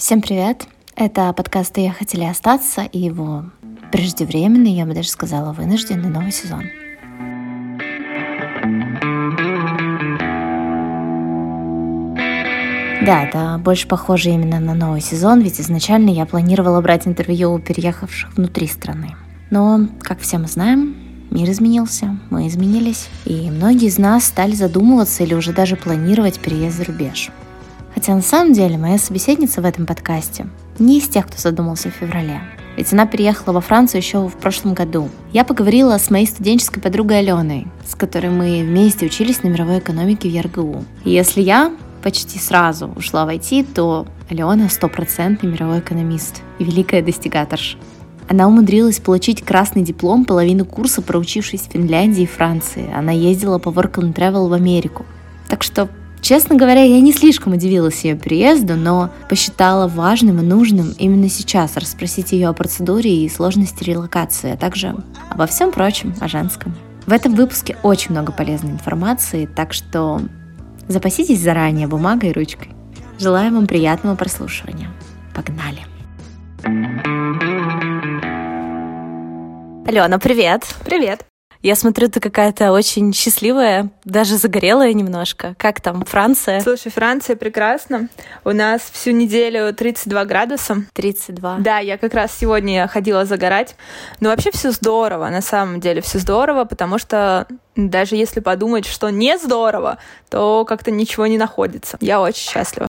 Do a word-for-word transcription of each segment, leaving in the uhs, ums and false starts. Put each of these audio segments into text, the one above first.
Всем привет! Это подкаст «Уехать или остаться» и его преждевременный, я бы даже сказала, вынужденный новый сезон. Да, это больше похоже именно на новый сезон, ведь изначально я планировала брать интервью у переехавших внутри страны. Но, как все мы знаем, мир изменился, мы изменились, и многие из нас стали задумываться или уже даже планировать переезд за рубеж. Хотя на самом деле моя собеседница в этом подкасте не из тех, кто задумался в феврале. Ведь она переехала во Францию еще в прошлом году. Я поговорила с моей студенческой подругой Аленой, с которой мы вместе учились на мировой экономике в ЯрГУ. И если я почти сразу ушла в ай ти, то Алена стопроцентный мировой экономист и великая достигаторша. Она умудрилась получить красный диплом половину курса, проучившись в Финляндии и Франции. Она ездила по work and travel в Америку. Так что, честно говоря, я не слишком удивилась ее переезду, но посчитала важным и нужным именно сейчас расспросить ее о процедуре и сложности релокации, а также обо всем прочем, о женском. В этом выпуске очень много полезной информации, так что запаситесь заранее бумагой и ручкой. Желаю вам приятного прослушивания. Погнали! Алена, привет! Привет! Я смотрю, ты какая-то очень счастливая, даже загорелая немножко. Как там Франция? Слушай, Франция прекрасна. У нас всю неделю тридцать два градуса. тридцать два. Да, я как раз сегодня ходила загорать. Но вообще все здорово, на самом деле все здорово, потому что даже если подумать, что не здорово, то как-то ничего не находится. Я очень счастлива.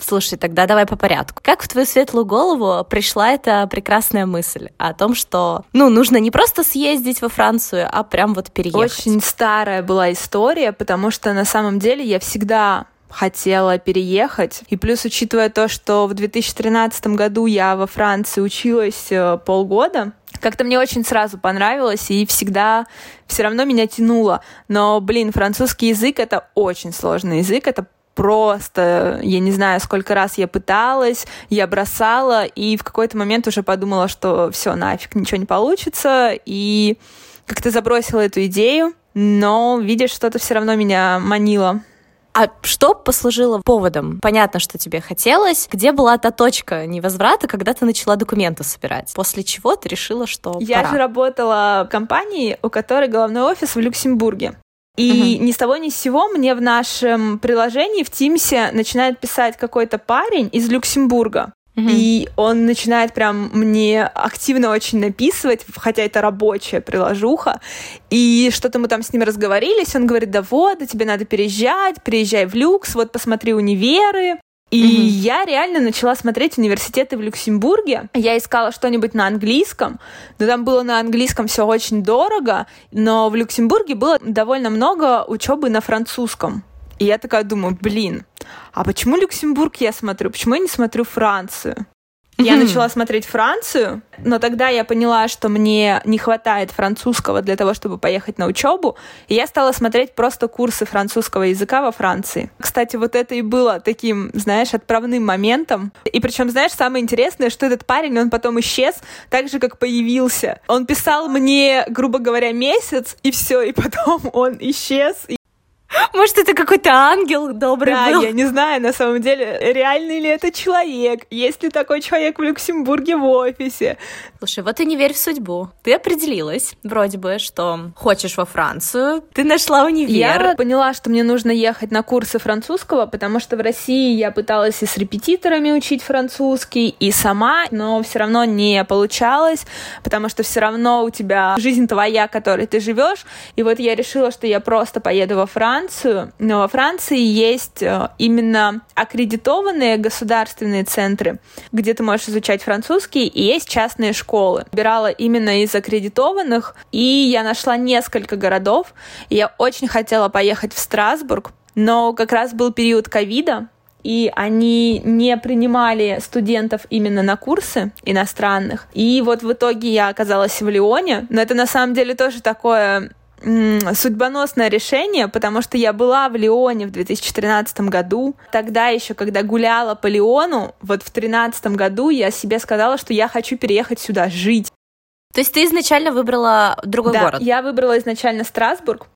Слушай, тогда давай по порядку. Как в твою светлую голову пришла эта прекрасная мысль о том, что, ну, нужно не просто съездить во Францию, а прям вот переехать? Очень старая была история, потому что на самом деле я всегда хотела переехать. И плюс, учитывая то, что в две тысячи тринадцатом году я во Франции училась полгода, как-то мне очень сразу понравилось и всегда все равно меня тянуло. Но, блин, французский язык — это очень сложный язык, это просто, я не знаю, сколько раз я пыталась, я бросала, и в какой-то момент уже подумала, что все, нафиг, ничего не получится, и как-то забросила эту идею, но, видишь, что-то все равно меня манило. А что послужило поводом? Понятно, что тебе хотелось. Где была та точка невозврата, когда ты начала документы собирать? После чего ты решила, что я пора? Я же работала в компании, у которой головной офис в Люксембурге. И uh-huh. ни с того ни с сего мне в нашем приложении в Тимсе начинает писать какой-то парень из Люксембурга. Uh-huh. И он начинает прям мне активно очень написывать, хотя это рабочая приложуха. И что-то мы там с ним разговорились, он говорит: да вот, да тебе надо переезжать, переезжай в Люкс, вот посмотри универы. И mm-hmm. я реально начала смотреть университеты в Люксембурге. Я искала что-нибудь на английском, но там было на английском все очень дорого, но в Люксембурге было довольно много учебы на французском. И я такая думаю: блин, а почему Люксембург я смотрю? Почему я не смотрю Францию? Я начала смотреть Францию, но тогда я поняла, что мне не хватает французского для того, чтобы поехать на учебу, и я стала смотреть просто курсы французского языка во Франции. Кстати, вот это и было таким, знаешь, отправным моментом. И причем, знаешь, самое интересное, что этот парень, он потом исчез, так же, как появился. Он писал мне, грубо говоря, месяц, и все, и потом он исчез. Может, это какой-то ангел добрый да, был? Да, я не знаю, на самом деле, реальный ли это человек? Есть ли такой человек в Люксембурге в офисе? Слушай, вот и не верь в судьбу. Ты определилась, вроде бы, что хочешь во Францию, ты нашла универ. Я поняла, что мне нужно ехать на курсы французского, потому что в России я пыталась и с репетиторами учить французский, и сама, но все равно не получалось, потому что все равно у тебя жизнь твоя, которой ты живешь. И вот я решила, что я просто поеду во Францию, но во Франции есть именно аккредитованные государственные центры, где ты можешь изучать французский, и есть частные школы. Выбирала именно из аккредитованных, и я нашла несколько городов. Я очень хотела поехать в Страсбург, но как раз был период ковида, и они не принимали студентов именно на курсы иностранных. И вот в итоге я оказалась в Лионе, но это на самом деле тоже такое судьбоносное решение, потому что я была в Лионе в две тысячи тринадцатом году. Тогда еще, когда гуляла по Лиону, вот в две тысячи тринадцатом году я себе сказала, что я хочу переехать сюда жить. То есть ты изначально выбрала другой да, город? Да, я выбрала изначально Страсбург.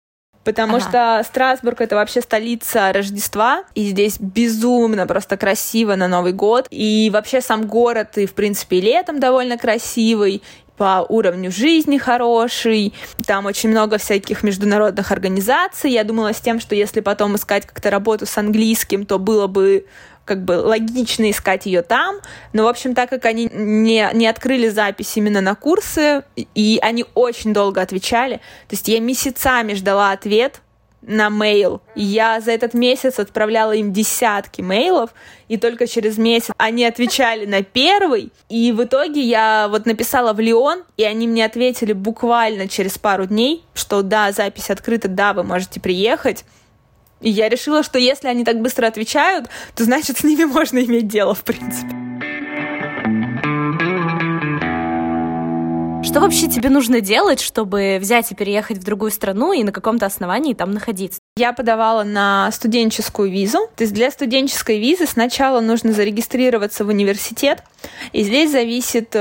потому ага. что Страсбург — это вообще столица Рождества, и здесь безумно просто красиво на Новый год, и вообще сам город, и, в принципе, и летом довольно красивый, по уровню жизни хороший, там очень много всяких международных организаций. Я думала с тем, что если потом искать как-то работу с английским, то было бы как бы логично искать ее там, но, в общем, так как они не, не открыли запись именно на курсы, и они очень долго отвечали, то есть я месяцами ждала ответ на мейл, и я за этот месяц отправляла им десятки мейлов, и только через месяц они отвечали на первый, и в итоге я вот написала в Лион, и они мне ответили буквально через пару дней, что да, запись открыта, да, вы можете приехать. И я решила, что если они так быстро отвечают, то значит, с ними можно иметь дело, в принципе. Что вообще тебе нужно делать, чтобы взять и переехать в другую страну и на каком-то основании там находиться? Я подавала на студенческую визу. То есть для студенческой визы сначала нужно зарегистрироваться в университет. И здесь зависит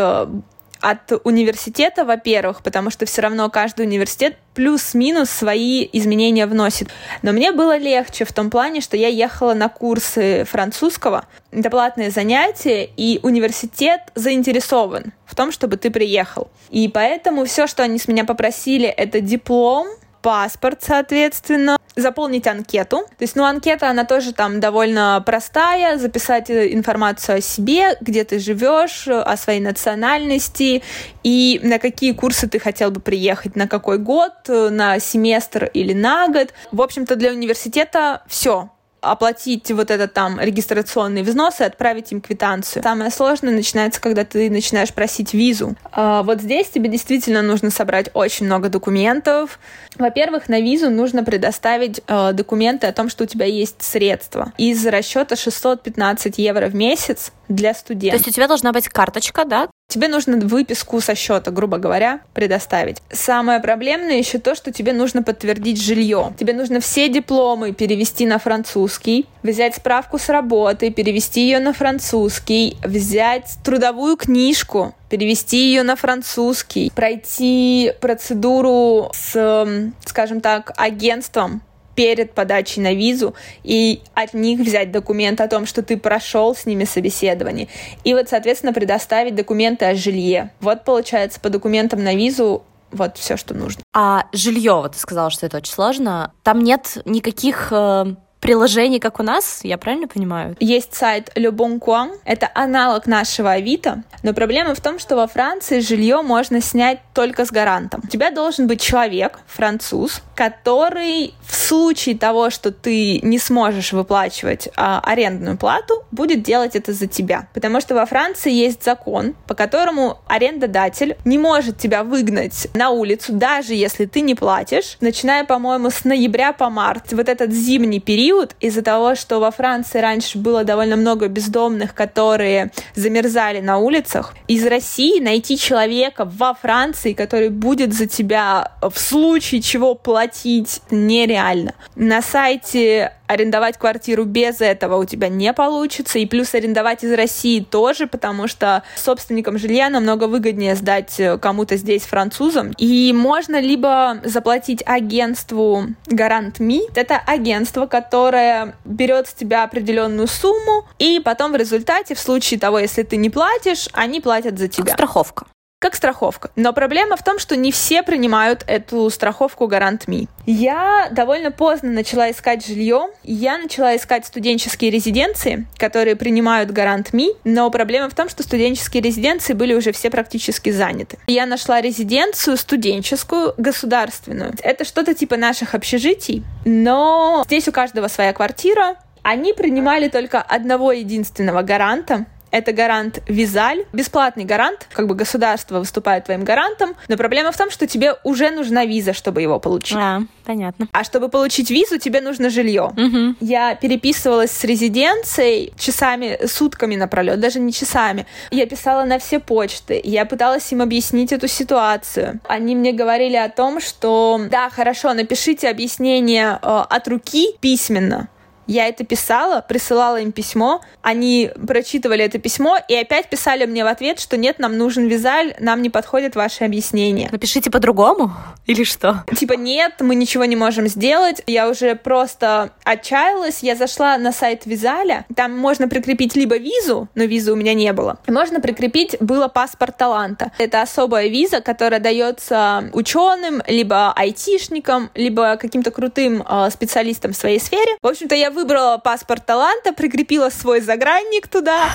от университета, во-первых, потому что все равно каждый университет плюс-минус свои изменения вносит. Но мне было легче в том плане, что я ехала на курсы французского. Это платные занятия, и университет заинтересован в том, чтобы ты приехал. И поэтому все, что они с меня попросили, это диплом, паспорт, соответственно, заполнить анкету. То есть, ну, анкета, она тоже там довольно простая, записать информацию о себе, где ты живешь, о своей национальности и на какие курсы ты хотел бы приехать, на какой год, на семестр или на год. В общем-то, для университета все. Оплатить вот этот там регистрационный взнос и отправить им квитанцию. Самое сложное начинается, когда ты начинаешь просить визу. А вот здесь тебе действительно нужно собрать очень много документов. Во-первых, на визу нужно предоставить э, документы о том, что у тебя есть средства. Из расчета шестьсот пятнадцать евро в месяц для студента. То есть у тебя должна быть карточка, да? Тебе нужно выписку со счета, грубо говоря, предоставить. Самое проблемное еще то, что тебе нужно подтвердить жилье. Тебе нужно все дипломы перевести на французский, взять справку с работы, перевести ее на французский, взять трудовую книжку, перевести ее на французский, пройти процедуру с, скажем так, агентством перед подачей на визу, и от них взять документ о том, что ты прошел с ними собеседование. И вот, соответственно, предоставить документы о жилье. Вот, получается, по документам на визу вот все, что нужно. А жилье, вот ты сказала, что это очень сложно. Там нет никаких э, приложений, как у нас, я правильно понимаю? Есть сайт Leboncoin, это аналог нашего Авито, но проблема в том, что во Франции жилье можно снять только с гарантом. У тебя должен быть человек, француз, который в случае того, что ты не сможешь выплачивать а, арендную плату, будет делать это за тебя. Потому что во Франции есть закон, по которому арендодатель не может тебя выгнать на улицу, даже если ты не платишь. Начиная, по-моему, с ноября по март, вот этот зимний период, из-за того, что во Франции раньше было довольно много бездомных, которые замерзали на улицах, из России найти человека во Франции, который будет за тебя в случае чего платить, нереально. На сайте арендовать квартиру без этого у тебя не получится, и плюс арендовать из России тоже, потому что собственникам жилья намного выгоднее сдать кому-то здесь французам. И можно либо заплатить агентству Гарант точка ми, это агентство, которое берет с тебя определенную сумму, и потом в результате, в случае того, если ты не платишь, они платят за тебя. Как страховка. Как страховка. Но проблема в том, что не все принимают эту страховку Гарант точка ми. Я довольно поздно начала искать жилье. Я начала искать студенческие резиденции, которые принимают Гарант точка ми, но проблема в том, что студенческие резиденции были уже все практически заняты. Я нашла резиденцию студенческую, государственную. Это что-то типа наших общежитий, но здесь у каждого своя квартира. Они принимали только одного единственного гаранта. Это гарант Визаль, бесплатный гарант, как бы государство выступает твоим гарантом, но проблема в том, что тебе уже нужна виза, чтобы его получить. А, понятно. А чтобы получить визу, тебе нужно жилье. Угу. Я переписывалась с резиденцией часами, сутками напролет, даже не часами. Я писала на все почты, я пыталась им объяснить эту ситуацию. Они мне говорили о том, что да, хорошо, напишите объяснение э, от руки письменно, Я это писала, присылала им письмо, они прочитывали это письмо и опять писали мне в ответ, что нет, нам нужен визаль, нам не подходят ваши объяснения. Напишите по-другому или что? Типа нет, мы ничего не можем сделать. Я уже просто отчаялась, я зашла на сайт визаля, там можно прикрепить либо визу, но визы у меня не было, можно прикрепить было паспорт таланта. Это особая виза, которая дается ученым, либо айтишникам, либо каким-то крутым э, специалистам в своей сфере. В общем-то, я выбрала паспорт таланта, прикрепила свой загранник туда.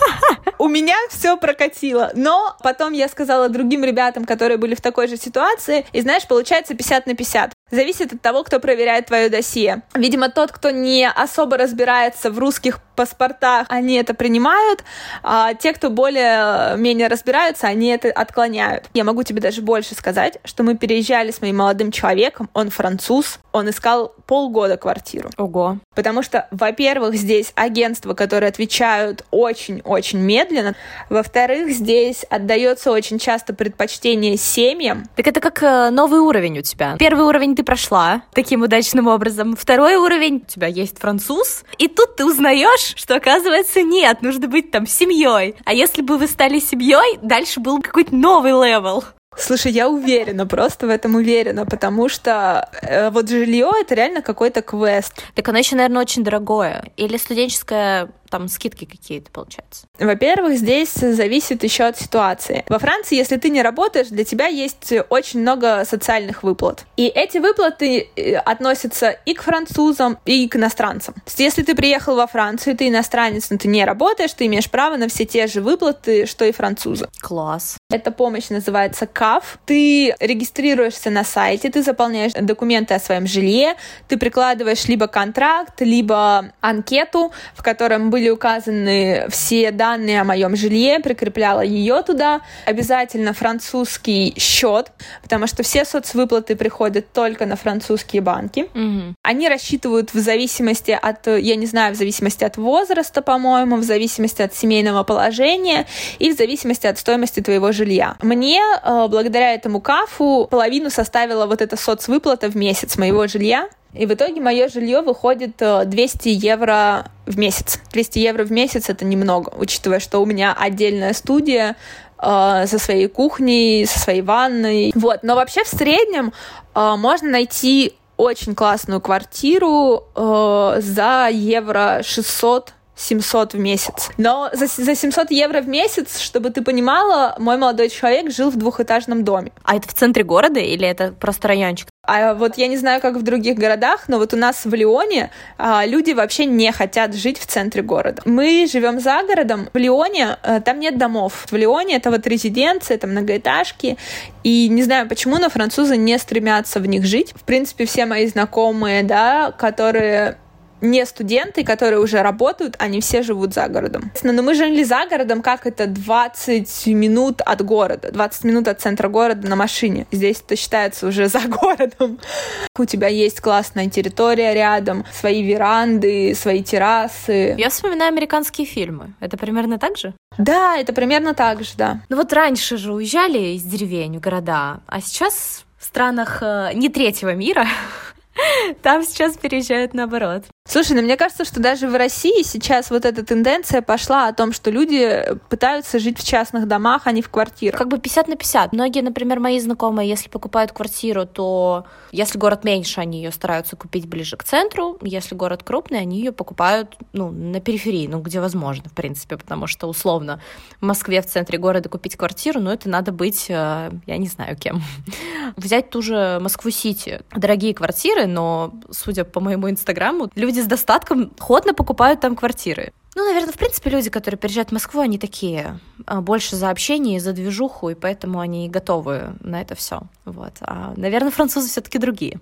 У меня все прокатило. Но потом я сказала другим ребятам, которые были в такой же ситуации, и знаешь, получается пятьдесят на пятьдесят. Зависит от того, кто проверяет твое досье. Видимо, тот, кто не особо разбирается в русских паспортах, они это принимают, а те, кто более-менее разбираются, они это отклоняют. Я могу тебе даже больше сказать, что мы переезжали с моим молодым человеком, он француз, он искал полгода квартиру. Ого. Потому что, во-первых, здесь агентства, которые отвечают очень-очень медленно, во-вторых, здесь отдается очень часто предпочтение семьям. Так это как новый уровень у тебя. Первый уровень ты прошла таким удачным образом, второй уровень, у тебя есть француз, и тут ты узнаешь, что, оказывается, нет, нужно быть там семьей. А если бы вы стали семьей, дальше был какой-то новый левел. Слушай, я уверена, просто в этом уверена, потому что э, вот жилье это реально какой-то квест. Так оно еще, наверное, очень дорогое. Или студенческое, там, скидки какие-то, получается. Во-первых, здесь зависит еще от ситуации. Во Франции, если ты не работаешь, для тебя есть очень много социальных выплат. И эти выплаты относятся и к французам, и к иностранцам. То есть, если ты приехал во Францию, ты иностранец, но ты не работаешь, ты имеешь право на все те же выплаты, что и французы. Класс. Эта помощь называется КАФ. Ты регистрируешься на сайте, ты заполняешь документы о своем жилье, ты прикладываешь либо контракт, либо анкету, в котором были указаны все данные о моем жилье, прикрепляла ее туда. Обязательно французский счет, потому что все соцвыплаты приходят только на французские банки. Mm-hmm. Они рассчитывают в зависимости от, я не знаю, в зависимости от возраста, по-моему, в зависимости от семейного положения и в зависимости от стоимости твоего жилья. жилья. Мне э, благодаря этому КАФу половину составила вот эта соцвыплата в месяц моего жилья. И в итоге мое жилье выходит двести евро в месяц. двести евро в месяц — это немного, учитывая, что у меня отдельная студия э, со своей кухней, со своей ванной. Вот. Но вообще в среднем э, можно найти очень классную квартиру э, за евро шестьсот. семьсот в месяц. Но за, за семьсот евро в месяц, чтобы ты понимала, мой молодой человек жил в двухэтажном доме. А это в центре города или это просто райончик? А вот я не знаю, как в других городах, но вот у нас в Лионе а, люди вообще не хотят жить в центре города. Мы живем за городом. В Лионе а, там нет домов. В Лионе это вот резиденции, это многоэтажки. И не знаю, почему, но французы не стремятся в них жить. В принципе, все мои знакомые, да, которые... не студенты, которые уже работают, они все живут за городом. Но мы жили за городом, как это, двадцать минут от города, двадцать минут от центра города на машине. Здесь это считается уже за городом. У тебя есть классная территория рядом, свои веранды, свои террасы. Я вспоминаю американские фильмы. Это примерно так же? Да, это примерно так же, да. Ну вот раньше же уезжали из деревень в города, а сейчас в странах не третьего мира... Там сейчас переезжают наоборот. Слушай, ну мне кажется, что даже в России сейчас вот эта тенденция пошла о том, что люди пытаются жить в частных домах, а не в квартирах. Как бы пятьдесят на пятьдесят. Многие, например, мои знакомые, если покупают квартиру, то если город меньше, они ее стараются купить ближе к центру. Если город крупный, они ее покупают, ну, на периферии, ну, где возможно, в принципе, потому что, условно, в Москве в центре города купить квартиру, ну, это надо быть, я не знаю, кем. Взять ту же Москву-Сити. Дорогие квартиры, но, судя по моему инстаграму, люди с достатком охотно покупают там квартиры. Ну, наверное, в принципе, люди, которые переезжают в Москву, они такие больше за общение и за движуху, и поэтому они готовы на это все. Вот. А, наверное, французы все-таки другие.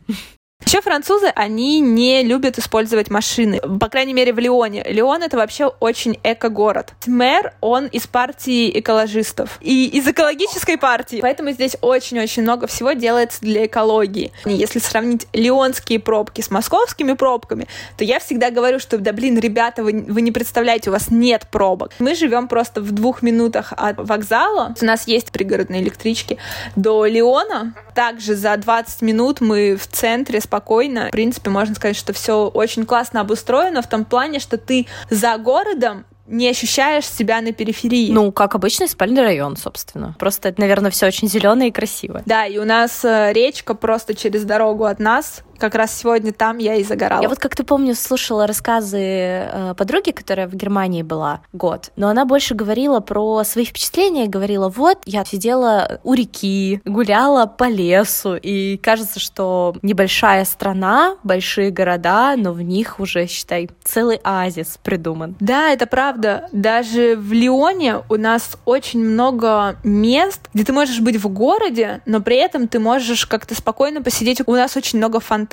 Еще французы, они не любят использовать машины, по крайней мере, в Лионе. Лион — это вообще очень эко-город. Мэр, он из партии экологистов и из экологической партии, поэтому здесь очень-очень много всего делается для экологии. Если сравнить лионские пробки с московскими пробками, то я всегда говорю, что, да блин, ребята, вы, вы не представляете, у вас нет пробок. Мы живем просто в двух минутах от вокзала, у нас есть пригородные электрички до Лиона, также за двадцать минут мы в центре с спокойно. В принципе, можно сказать, что все очень классно обустроено в том плане, что ты за городом не ощущаешь себя на периферии. Ну, как обычный спальный район, собственно. Просто это, наверное, все очень зеленое и красиво. Да, и у нас речка просто через дорогу от нас. Как раз сегодня там я и загорала. Я вот как-то помню, слушала рассказы э, подруги, которая в Германии была год, но она больше говорила про свои впечатления, говорила, вот, я сидела у реки, гуляла по лесу, и кажется, что небольшая страна, большие города, но в них уже, считай, целый оазис придуман. Да, это правда. Даже в Лионе у нас очень много мест, где ты можешь быть в городе, но при этом ты можешь как-то спокойно посидеть. У нас очень много фонтанов.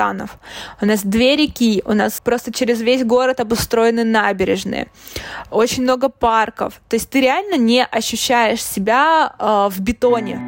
У нас две реки, у нас просто через весь город обустроены набережные, очень много парков. То есть ты реально не ощущаешь себя э, в бетоне.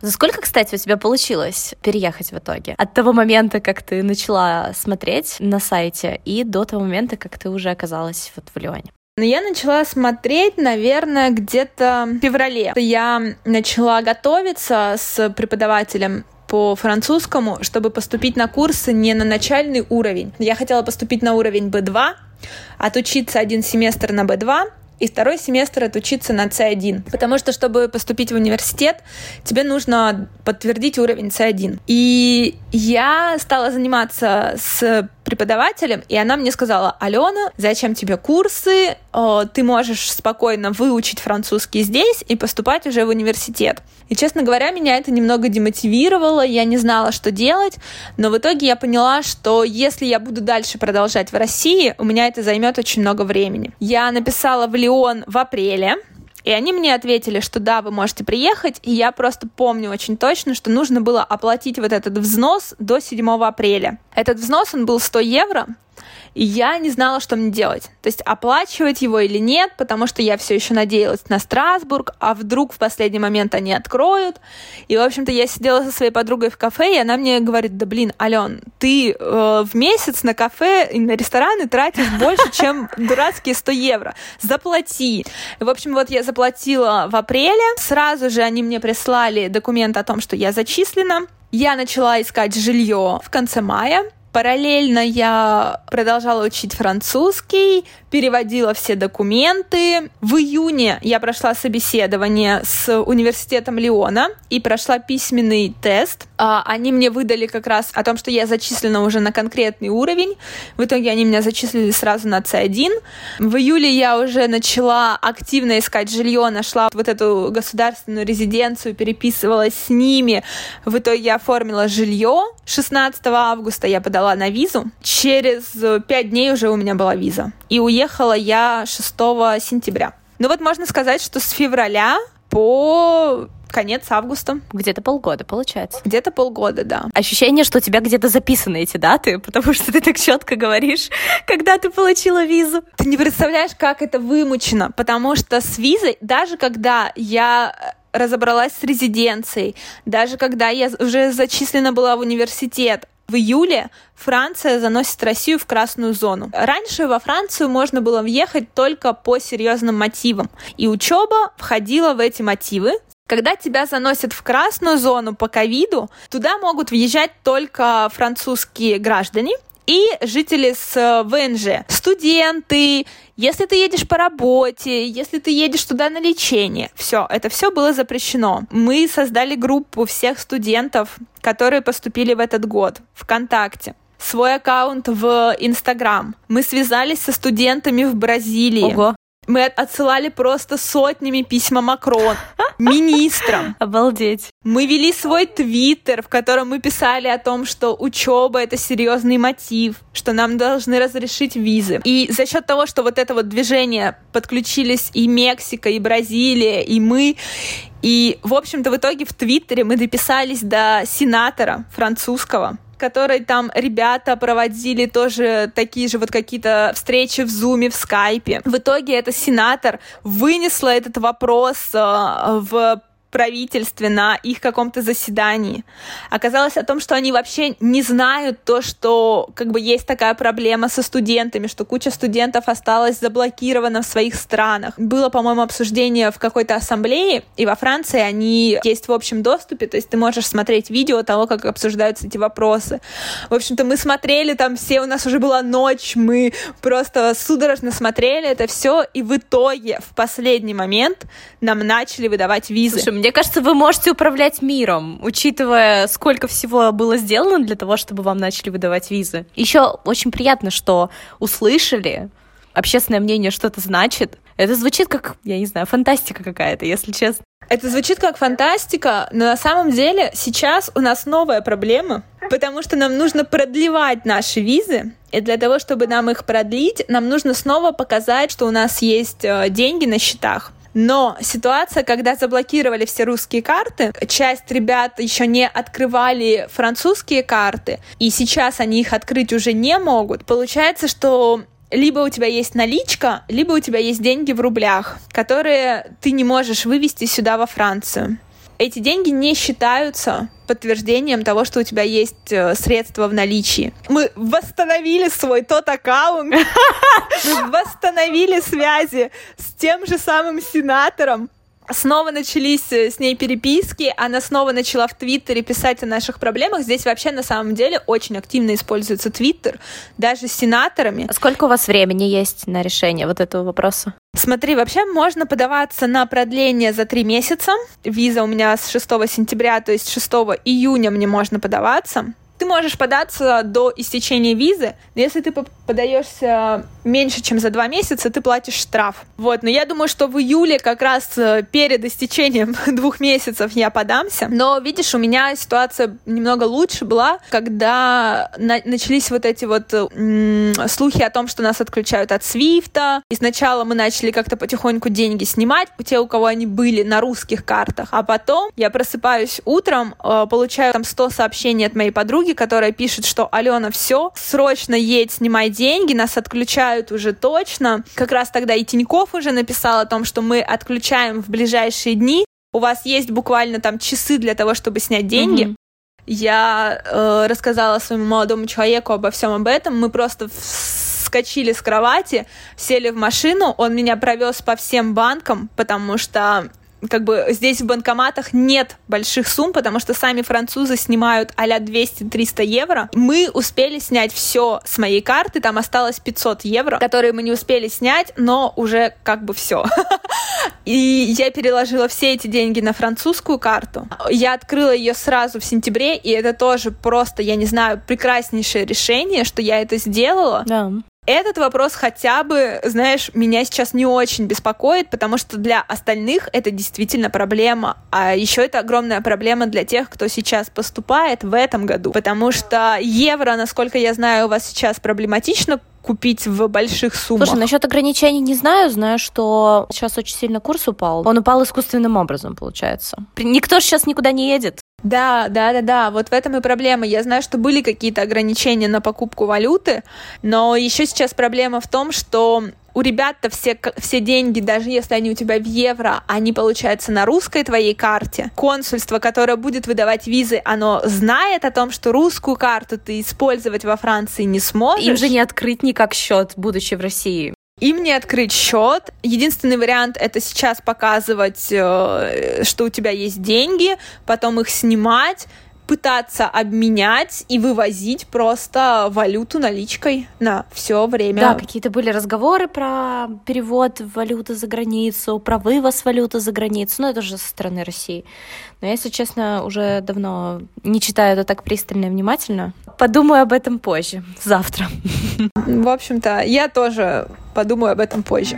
За сколько, кстати, у тебя получилось переехать в итоге? От того момента, как ты начала смотреть на сайте, и до того момента, как ты уже оказалась вот в Лионе? Но я начала смотреть, наверное, где-то в феврале. Я начала готовиться с преподавателем по французскому, чтобы поступить на курсы не на начальный уровень. Я хотела поступить на уровень би два, отучиться один семестр на би два, и второй семестр отучиться на си один. Потому что, чтобы поступить в университет, тебе нужно подтвердить уровень си один. И я стала заниматься с преподавателем, и она мне сказала: «Алена, зачем тебе курсы? Ты можешь спокойно выучить французский здесь и поступать уже в университет». И, честно говоря, меня это немного демотивировало, я не знала, что делать, но в итоге я поняла, что если я буду дальше продолжать в России, у меня это займет очень много времени. Я написала в Лион в апреле, и они мне ответили, что да, вы можете приехать, и я просто помню очень точно, что нужно было оплатить вот этот взнос до седьмого апреля. Этот взнос, он был сто евро, и я не знала, что мне делать. То есть оплачивать его или нет, потому что я все еще надеялась на Страсбург, а вдруг в последний момент они откроют. И, в общем-то, я сидела со своей подругой в кафе, и она мне говорит: да блин, Ален, ты э, в месяц на кафе и на рестораны тратишь больше, чем дурацкие сто евро. Заплати. В общем, вот я заплатила в апреле. Сразу же они мне прислали документ о том, что я зачислена. Я начала искать жилье в конце мая. Параллельно я продолжала учить французский, переводила все документы. В июне я прошла собеседование с университетом Лиона и прошла письменный тест. Они мне выдали как раз о том, что я зачислена уже на конкретный уровень. В итоге они меня зачислили сразу на си один. В июле я уже начала активно искать жилье, нашла вот эту государственную резиденцию, переписывалась с ними. В итоге я оформила жилье. шестнадцатого августа я подала на визу. Через пять дней уже у меня была виза. И уехала я шестого сентября. Ну вот можно сказать, что с февраля по конец августа. Где-то полгода, получается. Где-то полгода, да. Ощущение, что у тебя где-то записаны эти даты, потому что ты так четко говоришь, когда ты получила визу. Ты не представляешь, как это вымучено, потому что с визой, даже когда я разобралась с резиденцией, даже когда я уже зачислена была в университет, в июле Франция заносит Россию в красную зону. Раньше во Францию можно было въехать только по серьезным мотивам, и учеба входила в эти мотивы. Когда тебя заносят в красную зону по ковиду, туда могут въезжать только французские граждане и жители с вэ эн жэ, студенты, если ты едешь по работе, если ты едешь туда на лечение. Все, это все было запрещено. Мы создали группу всех студентов, которые поступили в этот год, ВКонтакте, свой аккаунт в Инстаграм. Мы связались со студентами в Бразилии. Ого. Мы отсылали просто сотнями письма Макрон, министрам. Обалдеть. Мы вели свой твиттер, в котором мы писали о том, что учеба — это серьезный мотив, что нам должны разрешить визы. И за счет того, что вот это вот движение подключились и Мексика, и Бразилия, и мы. И, в общем-то, в итоге в твиттере мы дописались до сенатора французского, которой там ребята проводили тоже такие же вот какие-то встречи в Зуме, в Скайпе. В итоге этот сенатор вынесла этот вопрос в правительстве, на их каком-то заседании. Оказалось о том, что они вообще не знают то, что как бы есть такая проблема со студентами, что куча студентов осталась заблокирована в своих странах. Было, по-моему, обсуждение в какой-то ассамблее, и во Франции они есть в общем доступе, то есть ты можешь смотреть видео того, как обсуждаются эти вопросы. В общем-то, мы смотрели там все, у нас уже была ночь, мы просто судорожно смотрели это все, и в итоге, в последний момент, нам начали выдавать визы. Слушай, мне кажется, вы можете управлять миром, учитывая, сколько всего было сделано для того, чтобы вам начали выдавать визы. Еще очень приятно, что услышали, общественное мнение что-то значит. Это звучит как, я не знаю, фантастика какая-то, если честно. Это звучит как фантастика, но на самом деле сейчас у нас новая проблема, потому что нам нужно продлевать наши визы, и для того, чтобы нам их продлить, нам нужно снова показать, что у нас есть деньги на счетах. Но ситуация, когда заблокировали все русские карты, часть ребят еще не открывали французские карты, и сейчас они их открыть уже не могут. Получается, что либо у тебя есть наличка, либо у тебя есть деньги в рублях, которые ты не можешь вывести сюда, во Францию. Эти деньги не считаются подтверждением того, что у тебя есть средства в наличии. Мы восстановили свой тот аккаунт, мы восстановили связи с тем же самым сенатором. Снова начались с ней переписки, она снова начала в Твиттере писать о наших проблемах. Здесь вообще на самом деле очень активно используется Твиттер, даже с сенаторами. А сколько у вас времени есть на решение вот этого вопроса? Смотри, вообще можно подаваться на продление за три месяца. Виза у меня с шестого сентября, то есть шестого июня мне можно подаваться. Ты можешь податься до истечения визы, но если ты подаешься меньше, чем за два месяца, ты платишь штраф. Вот, но я думаю, что в июле как раз перед истечением двух месяцев я подамся. Но, видишь, у меня ситуация немного лучше была, когда на- начались вот эти вот м- слухи о том, что нас отключают от свифта. И сначала мы начали как-то потихоньку деньги снимать, те, у кого они были на русских картах. А потом я просыпаюсь утром, э, получаю там сто сообщений от моей подруги, которая пишет, что «Алена, все, срочно едь, снимай деньги, нас отключают уже точно». Как раз тогда и Тинькофф уже написал о том, что мы отключаем в ближайшие дни, у вас есть буквально там часы для того, чтобы снять деньги. Mm-hmm. Я э, рассказала своему молодому человеку обо всем об этом, мы просто вскочили с кровати, сели в машину, он меня провез по всем банкам, потому что... как бы здесь в банкоматах нет больших сумм, потому что сами французы снимают а-ля двести-триста евро. Мы успели снять все с моей карты, там осталось пятьсот евро, которые мы не успели снять, но уже как бы все. И я переложила все эти деньги на французскую карту. Я открыла ее сразу в сентябре, и это тоже просто, я не знаю, прекраснейшее решение, что я это сделала. Да. Этот вопрос хотя бы, знаешь, меня сейчас не очень беспокоит, потому что для остальных это действительно проблема. А еще это огромная проблема для тех, кто сейчас поступает в этом году. Потому что евро, насколько я знаю, у вас сейчас проблематично купить в больших суммах. Слушай, насчет ограничений не знаю. Знаю, что сейчас очень сильно курс упал. Он упал искусственным образом, получается. Никто же сейчас никуда не едет. Да, да, да, да, вот в этом и проблема. Я знаю, что были какие-то ограничения на покупку валюты, но еще сейчас проблема в том, что у ребят-то все, все деньги, даже если они у тебя в евро, они, получается, на русской твоей карте. Консульство, которое будет выдавать визы, оно знает о том, что русскую карту ты использовать во Франции не сможешь. Им же не открыть никак счет, будучи в России. Им не открыть счет. Единственный вариант — это сейчас показывать, что у тебя есть деньги, потом их снимать, пытаться обменять и вывозить просто валюту наличкой на все время. Да, какие-то были разговоры про перевод валюты за границу, про вывоз валюты за границу, ну это же со стороны России. Но я, если честно, уже давно не читаю это так пристально и внимательно. Подумаю об этом позже, завтра. В общем-то, я тоже подумаю об этом позже.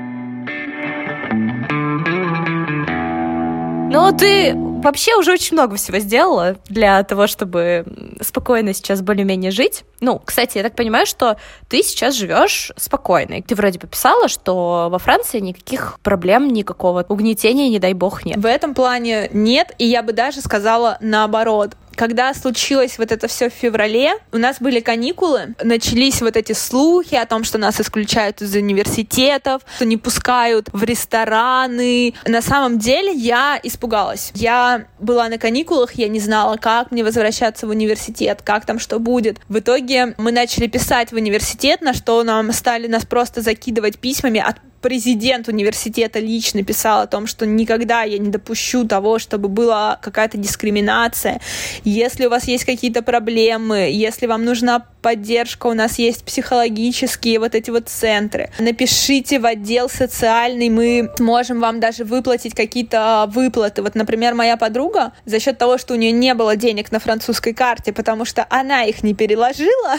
Ну, ты вообще уже очень много всего сделала для того, чтобы спокойно сейчас более-менее жить. Ну, кстати, я так понимаю, что ты сейчас живешь спокойно. И ты вроде пописала, что во Франции никаких проблем, никакого угнетения, не дай бог, нет. В этом плане нет, и я бы даже сказала наоборот. когда случилось вот это все в феврале, у нас были каникулы, начались вот эти слухи о том, что нас исключают из университетов, что не пускают в рестораны. На самом деле я испугалась. Я была на каникулах, я не знала, как мне возвращаться в университет, как там что будет. В итоге мы начали писать в университет, на что нам стали нас просто закидывать письмами от президент университета лично писал о том, что никогда я не допущу того, чтобы была какая-то дискриминация. Если у вас есть какие-то проблемы, если вам нужна поддержка, у нас есть психологические вот эти вот центры. Напишите в отдел социальный, мы сможем вам даже выплатить какие-то выплаты. Вот, например, моя подруга за счет того, что у нее не было денег на французской карте, потому что она их не переложила,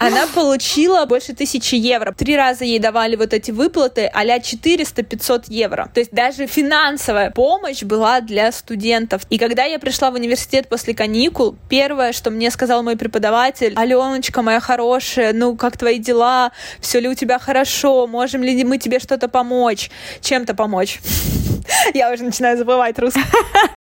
она получила больше тысячи евро. Три раза ей давали вот эти выплаты а-ля четыреста-пятьсот евро. То есть даже финансовая помощь была для студентов. И когда я пришла в университет после каникул, первое, что мне сказал мой преподаватель: «Аленочка, моя хорошая, ну как твои дела? Все ли у тебя хорошо? Можем ли мы тебе что-то помочь?» Чем-то помочь. Я уже начинаю забывать русский.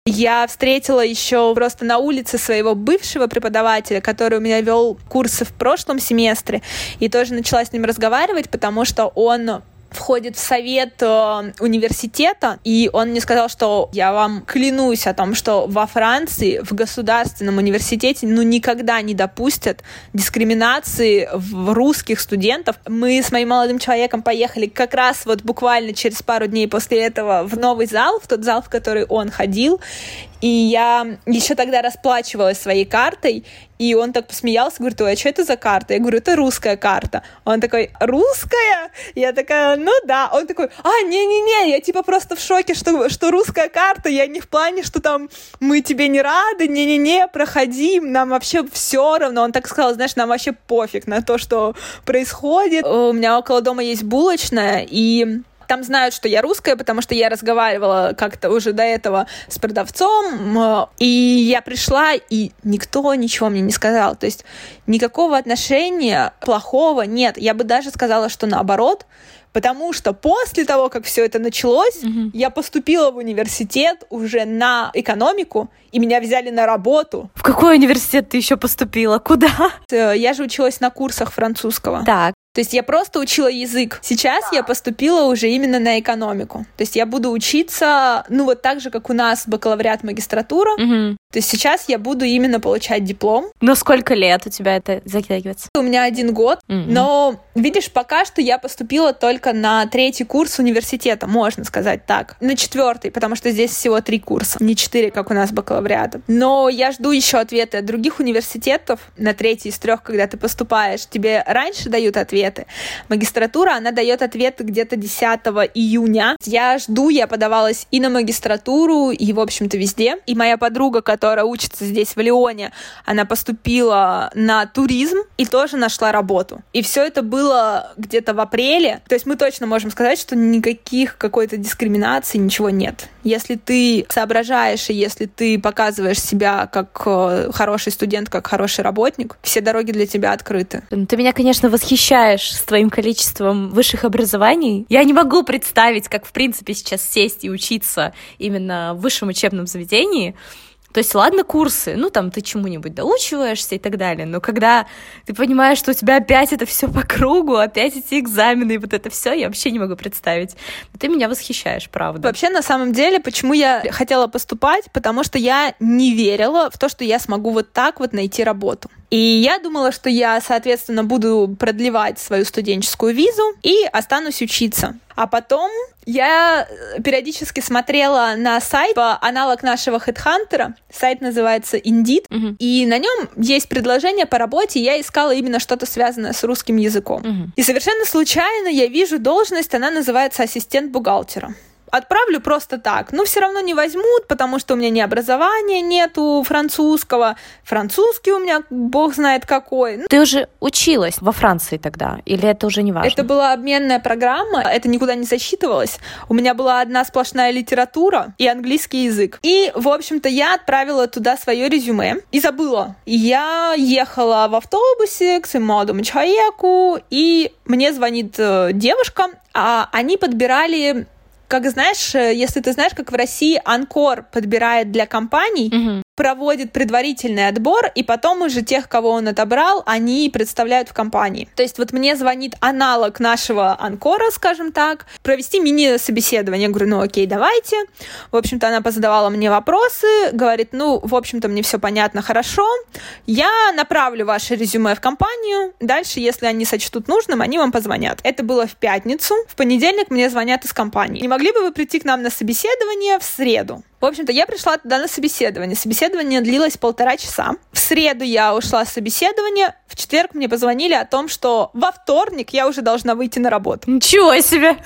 Я встретила еще просто на улице своего бывшего преподавателя, который у меня вел курсы в прошлом семестре, и тоже начала с ним разговаривать, потому что он входит в совет университета, и он мне сказал, что я вам клянусь о том, что во Франции в государственном университете ну никогда не допустят дискриминации в русских студентов. Мы с моим молодым человеком поехали как раз вот буквально через пару дней после этого в новый зал, в тот зал, в который он ходил, и я еще тогда расплачивалась своей картой, и он так посмеялся, говорит: «Ой, а что это за карта?» Я говорю: «Это русская карта». Он такой: «Русская?» Я такая: «Ну да». Он такой: «А, не-не-не, я типа просто в шоке, что, что русская карта, я не в плане, что там мы тебе не рады, не-не-не, проходи, нам вообще все равно». Он так сказал: «Знаешь, нам вообще пофиг на то, что происходит». У меня около дома есть булочная, и там знают, что я русская, потому что я разговаривала как-то уже до этого с продавцом, и я пришла, и никто ничего мне не сказал. То есть никакого отношения плохого нет. Я бы даже сказала, что наоборот, потому что после того, как все это началось, mm-hmm. я поступила в университет уже на экономику, и меня взяли на работу. В какой университет ты еще поступила? Куда? Я же училась на курсах французского. Так. То есть я просто учила язык. Сейчас я поступила уже именно на экономику. То есть я буду учиться, ну вот так же, как у нас бакалавриат, магистратура. Угу. То есть сейчас я буду именно получать диплом. Но сколько лет у тебя это затягивается? У меня один год. Угу. Но, видишь, пока что я поступила только на третий курс университета, можно сказать так. На четвертый, потому что здесь всего три курса. Не четыре, как у нас бакалавриата. Но я жду еще ответы от других университетов. На третий из трех, когда ты поступаешь, тебе раньше дают ответ. Магистратура, она дает ответ где-то десятого июня. Я жду, я подавалась и на магистратуру, и, в общем-то, везде. И моя подруга, которая учится здесь, в Лионе, она поступила на туризм и тоже нашла работу. И все это было где-то в апреле. То есть мы точно можем сказать, что никаких какой-то дискриминации, ничего нет. Если ты соображаешь, и если ты показываешь себя как хороший студент, как хороший работник, все дороги для тебя открыты. Ты меня, конечно, восхищаешь с твоим количеством высших образований. Я не могу представить, как, в принципе, сейчас сесть и учиться именно в высшем учебном заведении. То есть, ладно, курсы, ну, там, ты чему-нибудь доучиваешься и так далее, но когда ты понимаешь, что у тебя опять это все по кругу, опять эти экзамены и вот это все, я вообще не могу представить. Но ты меня восхищаешь, правда. Вообще, на самом деле, почему я хотела поступать? Потому что я не верила в то, что я смогу вот так вот найти работу. И я думала, что я, соответственно, буду продлевать свою студенческую визу и останусь учиться. А потом я периодически смотрела на сайт, аналог нашего HeadHunter, сайт называется Indeed, угу. и на нем есть предложение по работе, я искала именно что-то связанное с русским языком. Угу. И совершенно случайно я вижу должность, она называется «Ассистент бухгалтера». Отправлю просто так, но все равно не возьмут, потому что у меня ни образования нету французского, французский у меня бог знает какой. Ты уже училась во Франции тогда, или это уже не важно? Это была обменная программа, это никуда не засчитывалось, у меня была одна сплошная литература и английский язык. И, в общем-то, я отправила туда свое резюме и забыла. Я ехала в автобусе к своему молодому человеку, и мне звонит девушка, а они подбирали... Как знаешь, если ты знаешь, как в России Анкор подбирает для компаний, mm-hmm. проводит предварительный отбор, и потом уже тех, кого он отобрал, они представляют в компании. То есть вот мне звонит аналог нашего анкора, скажем так, провести мини-собеседование. Я говорю, ну окей, давайте. В общем-то, она позадавала мне вопросы, говорит, ну, в общем-то, мне все понятно, хорошо. Я направлю ваше резюме в компанию. Дальше, если они сочтут нужным, они вам позвонят. Это было в пятницу. В понедельник мне звонят из компании. Не могли бы вы прийти к нам на собеседование в среду? В общем-то, я пришла туда на собеседование. Собеседование длилось полтора часа. В среду я ушла с собеседования. В четверг мне позвонили о том, что во вторник я уже должна выйти на работу. Ничего себе!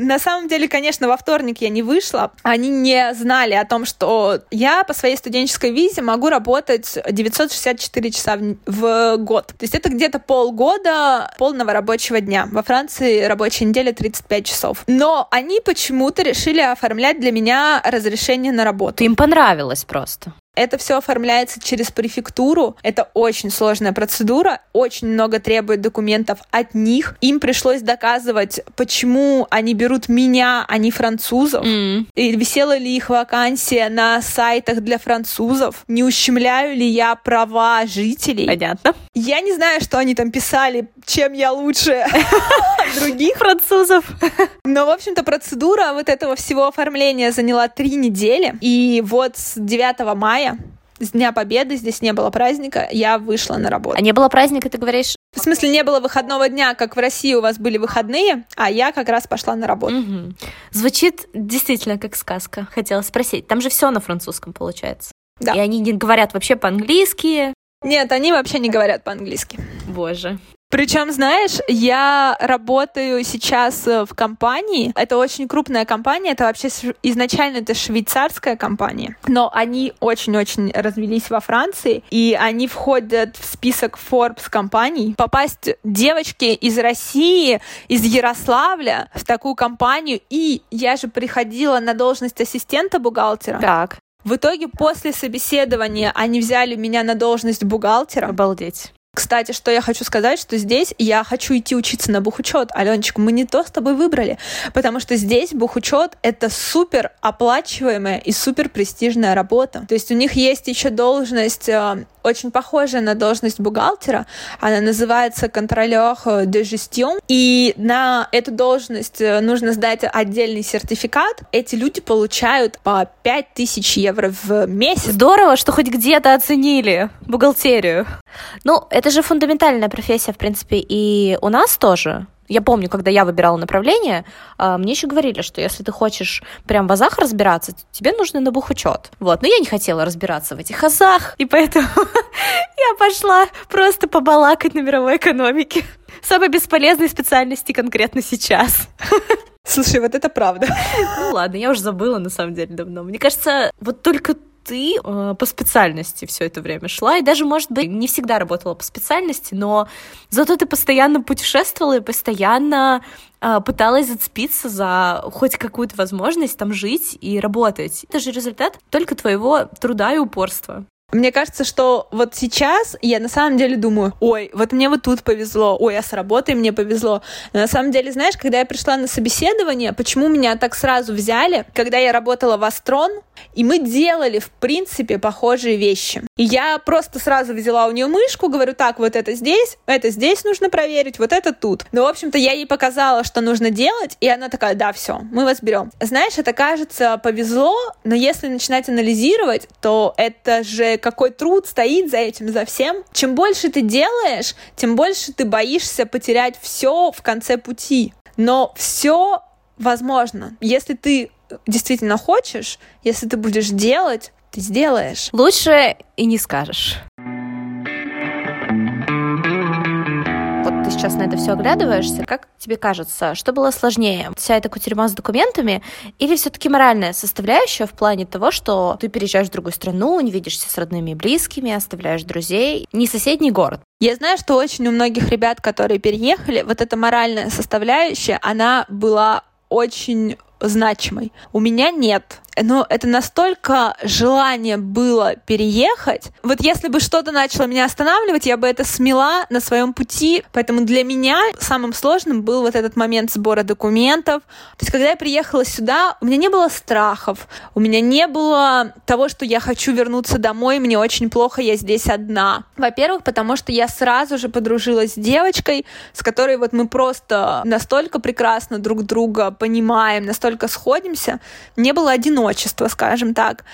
На самом деле, конечно, во вторник я не вышла. Они не знали о том, что я по своей студенческой визе могу работать девятьсот шестьдесят четыре часа в год. То есть это где-то полгода полного рабочего дня. Во Франции рабочая неделя тридцать пять часов. Но они почему-то решили оформлять для меня разрешение на работу. Им понравилось просто. Это все оформляется через префектуру. Это очень сложная процедура. Очень много требует документов от них. Им пришлось доказывать, почему они берут меня, а не французов. Mm. И висела ли их вакансия на сайтах для французов. Не ущемляю ли я права жителей. Понятно. Я не знаю, что они там писали, чем я лучше других французов. Но, в общем-то, процедура вот этого всего оформления заняла три недели. И вот с девятого мая, с Дня Победы, здесь не было праздника, я вышла на работу. А не было праздника, ты говоришь? В смысле, не было выходного дня, как в России у вас были выходные, а я как раз пошла на работу. Угу. Звучит действительно как сказка, хотела спросить. Там же все на французском получается. Да. И они не говорят вообще по-английски? Нет, они вообще не говорят по-английски. Боже. Причем, знаешь, я работаю сейчас в компании, это очень крупная компания, это вообще изначально это швейцарская компания, но они очень-очень развелись во Франции, и они входят в список Forbes компаний. Попасть девочке из России, из Ярославля в такую компанию, и я же приходила на должность ассистента бухгалтера. Так. В итоге после собеседования они взяли меня на должность бухгалтера. Обалдеть. Кстати, что я хочу сказать, что здесь я хочу идти учиться на бухучет. Аленочка, мы не то с тобой выбрали, потому что здесь бухучет — это супер оплачиваемая и супер престижная работа. То есть у них есть еще должность, очень похожая на должность бухгалтера, она называется контролер де gestion, и на эту должность нужно сдать отдельный сертификат. Эти люди получают по пять тысяч евро в месяц. Здорово, что хоть где-то оценили бухгалтерию. Ну, это же фундаментальная профессия, в принципе, и у нас тоже. Я помню, когда я выбирала направление, мне еще говорили, что если ты хочешь прям в азах разбираться, тебе нужно на бухучет. Вот, но я не хотела разбираться в этих азах, и поэтому я пошла просто побалакать на мировой экономике. Самой бесполезной специальности конкретно сейчас. Слушай, вот это правда. Ну ладно, я уже забыла на самом деле давно. Мне кажется, вот только ты э, по специальности все это время шла, и даже, может быть, не всегда работала по специальности, но зато ты постоянно путешествовала и постоянно э, пыталась зацепиться за хоть какую-то возможность там жить и работать. Это же результат только твоего труда и упорства. Мне кажется, что вот сейчас я на самом деле думаю, ой, вот мне вот тут повезло, ой, а с работой мне повезло. Но на самом деле, знаешь, когда я пришла на собеседование, почему меня так сразу взяли, когда я работала в Астрон, и мы делали, в принципе, похожие вещи. И я просто сразу взяла у нее мышку, говорю, так, вот это здесь, это здесь нужно проверить, вот это тут. Но, в общем-то, я ей показала, что нужно делать, и она такая, да, все, мы вас берем. Знаешь, это кажется повезло, но если начинать анализировать, то это же какой труд стоит за этим, за всем. Чем больше ты делаешь, тем больше ты боишься потерять все в конце пути. Но все возможно. Если ты действительно хочешь, если ты будешь делать, ты сделаешь. Лучше и не скажешь. Вот ты сейчас на это все оглядываешься. Как тебе кажется, что было сложнее? Вся эта кутерьма с документами или все-таки моральная составляющая в плане того, что ты переезжаешь в другую страну, не видишься с родными и близкими, оставляешь друзей, не соседний город? Я знаю, что очень у многих ребят, которые переехали, вот эта моральная составляющая, она была очень значимой. У меня нет. но это настолько желание было переехать. Вот если бы что-то начало меня останавливать, я бы это смела на своем пути. Поэтому для меня самым сложным был вот этот момент сбора документов. То есть, когда я приехала сюда, у меня не было страхов, у меня не было того, что я хочу вернуться домой, мне очень плохо, я здесь одна. Во-первых, потому что я сразу же подружилась с девочкой, с которой вот мы просто настолько прекрасно друг друга понимаем, настолько сходимся. Не было одиночества, скажем так.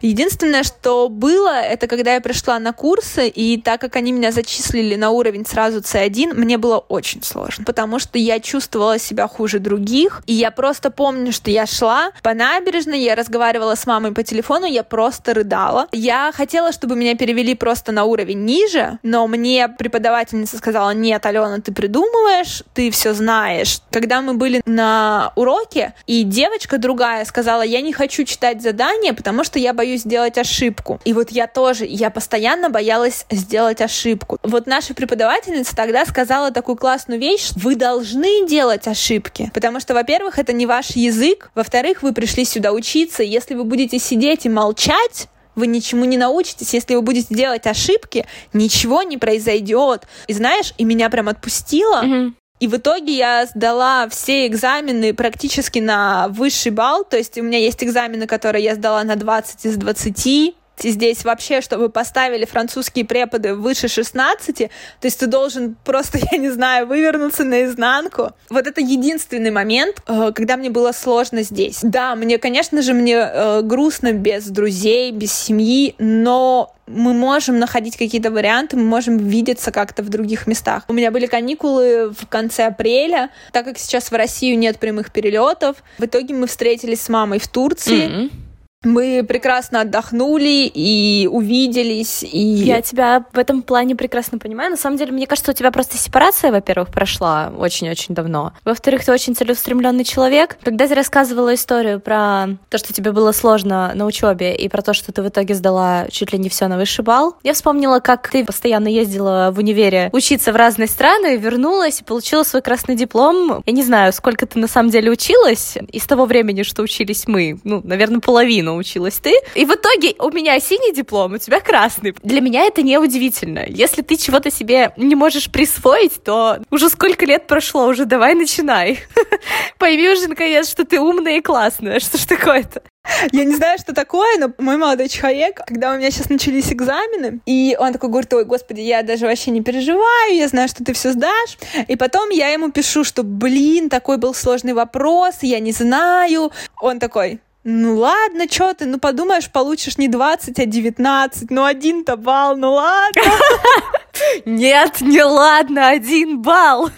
Единственное, что было, это когда я пришла на курсы, и так как они меня зачислили на уровень сразу си один, мне было очень сложно, потому что я чувствовала себя хуже других, и я просто помню, что я шла по набережной, я разговаривала с мамой по телефону, я просто рыдала. Я хотела, чтобы меня перевели просто на уровень ниже, но мне преподавательница сказала: нет, Алена, ты придумываешь, ты все знаешь. Когда мы были на уроке, и девочка другая сказала: я не хочу читать задание, потому что я боюсь сделать ошибку. И вот я тоже, я постоянно боялась сделать ошибку. Вот наша преподавательница тогда сказала такую классную вещь: вы должны делать ошибки, потому что, во-первых, это не ваш язык, во-вторых, вы пришли сюда учиться, и если вы будете сидеть и молчать, вы ничему не научитесь, если вы будете делать ошибки, ничего не произойдет. И знаешь, и меня прям отпустило. Mm-hmm. И в итоге я сдала все экзамены практически на высший балл, то есть у меня есть экзамены, которые я сдала на двадцать из двадцати, здесь вообще, чтобы поставили французские преподы выше шестнадцати, то есть ты должен просто, я не знаю, вывернуться наизнанку. Вот это единственный момент, когда мне было сложно здесь. Да, мне, конечно же, мне грустно без друзей, без семьи, но мы можем находить какие-то варианты, мы можем видеться как-то в других местах. У меня были каникулы в конце апреля, так как сейчас в Россию нет прямых перелетов. В итоге мы встретились с мамой в Турции. Mm-hmm. Мы прекрасно отдохнули и увиделись. И... Я тебя в этом плане прекрасно понимаю. На самом деле, мне кажется, у тебя просто сепарация, во-первых, прошла очень-очень давно. Во-вторых, ты очень целеустремленный человек. Когда ты рассказывала историю про то, что тебе было сложно на учебе, и про то, что ты в итоге сдала чуть ли не все на высший балл, я вспомнила, как ты постоянно ездила в универе учиться в разные страны, вернулась и получила свой красный диплом. Я не знаю, сколько ты на самом деле училась из того времени, что учились мы. Ну, наверное, половину училась ты, и в итоге у меня синий диплом, у тебя красный. Для меня это не удивительно. Если ты чего-то себе не можешь присвоить, то уже сколько лет прошло, уже давай начинай. Пойми уже наконец, что ты умная и классная. Что ж такое-то? Я не знаю, что такое, но мой молодой человек, когда у меня сейчас начались экзамены, и он такой говорит: ой, господи, я даже вообще не переживаю, я знаю, что ты все сдашь. И потом я ему пишу, что, блин, такой был сложный вопрос, я не знаю. Он такой: ну ладно, чё ты, ну подумаешь, получишь не двадцать, а девятнадцать, ну один-то балл, ну ладно. Нет, не ладно, один балл.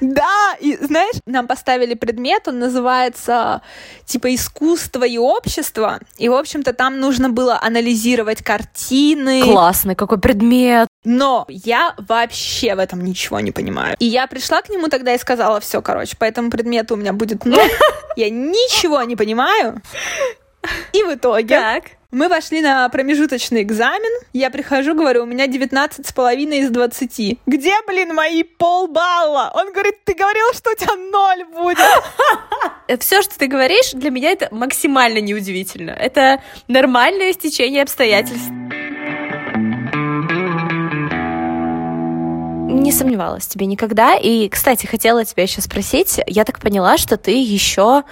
Да, и знаешь, нам поставили предмет, он называется типа искусство и общество, и в общем-то там нужно было анализировать картины. Классный какой предмет. Но я вообще в этом ничего не понимаю. И я пришла к нему тогда и сказала: все, короче, по этому предмету у меня будет ноль, я ничего не понимаю. И в итоге так. Мы вошли на промежуточный экзамен. Я прихожу, говорю: у меня девятнадцать с половиной из двадцати. Где, блин, мои полбалла? Он говорит: ты говорила, что у тебя ноль будет. Все, что ты говоришь, для меня это максимально неудивительно. Это нормальное стечение обстоятельств. Не сомневалась тебе никогда. И, кстати, хотела тебя еще спросить. Я так поняла, что ты еще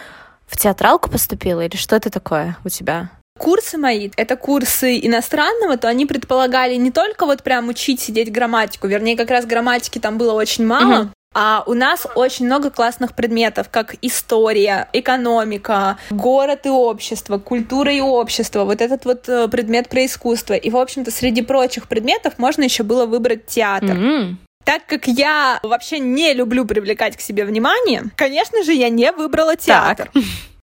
в театралку поступила, или что это такое у тебя? Курсы мои, это курсы иностранного, то они предполагали не только вот прям учить сидеть грамматику, вернее, как раз грамматики там было очень мало, mm-hmm. А у нас очень много классных предметов, как история, экономика, город и общество, культура и общество, вот этот вот предмет про искусство. И, в общем-то, среди прочих предметов можно еще было выбрать театр. Mm-hmm. Так как я вообще не люблю привлекать к себе внимание, конечно же, я не выбрала театр. Так.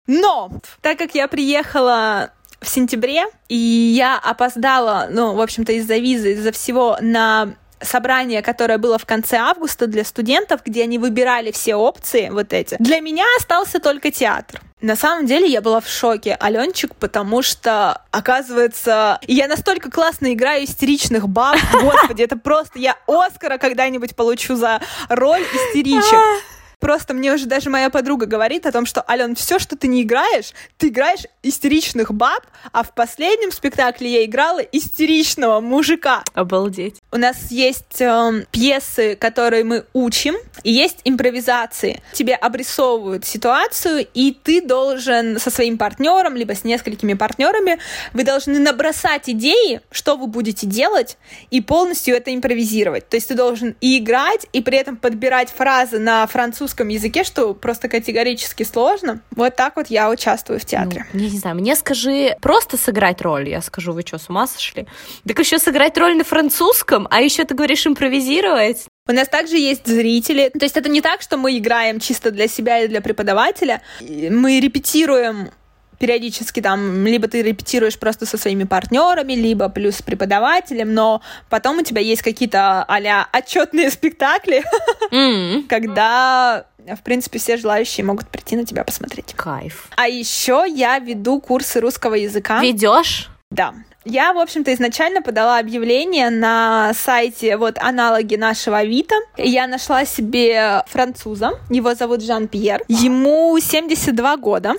Но так как я приехала в сентябре, и я опоздала, ну, в общем-то, из-за визы, из-за всего на собрание, которое было в конце августа для студентов, где они выбирали все опции вот эти, для меня остался только театр. На самом деле я была в шоке, Аленчик, потому что, оказывается, я настолько классно играю истеричных баб, господи, это просто я Оскара когда-нибудь получу за роль истеричек. Просто мне уже даже моя подруга говорит о том, что, Ален, все, что ты не играешь, ты играешь истеричных баб, а в последнем спектакле я играла истеричного мужика. Обалдеть. У нас есть э, пьесы, которые мы учим, и есть импровизации. Тебе обрисовывают ситуацию, и ты должен со своим партнером, либо с несколькими партнерами, вы должны набросать идеи, что вы будете делать, и полностью это импровизировать. То есть ты должен и играть, и при этом подбирать фразы на французском языке, что просто категорически сложно. Вот так вот я участвую в театре. Ну, я не знаю, мне скажи просто сыграть роль. Я скажу, вы что, с ума сошли? Так еще сыграть роль на французском, а еще ты говоришь импровизировать. У нас также есть зрители. То есть это не так, что мы играем чисто для себя и для преподавателя. Мы репетируем периодически там, либо ты репетируешь просто со своими партнерами, либо плюс с преподавателем, но потом у тебя есть какие-то а-ля отчетные спектакли, mm-hmm. когда, в принципе, все желающие могут прийти на тебя посмотреть. Кайф. А еще я веду курсы русского языка. Ведешь? Да. Я, в общем-то, изначально подала объявление на сайте вот аналоги нашего Авито. Я нашла себе француза, его зовут Жан-Пьер, ему семьдесят два года.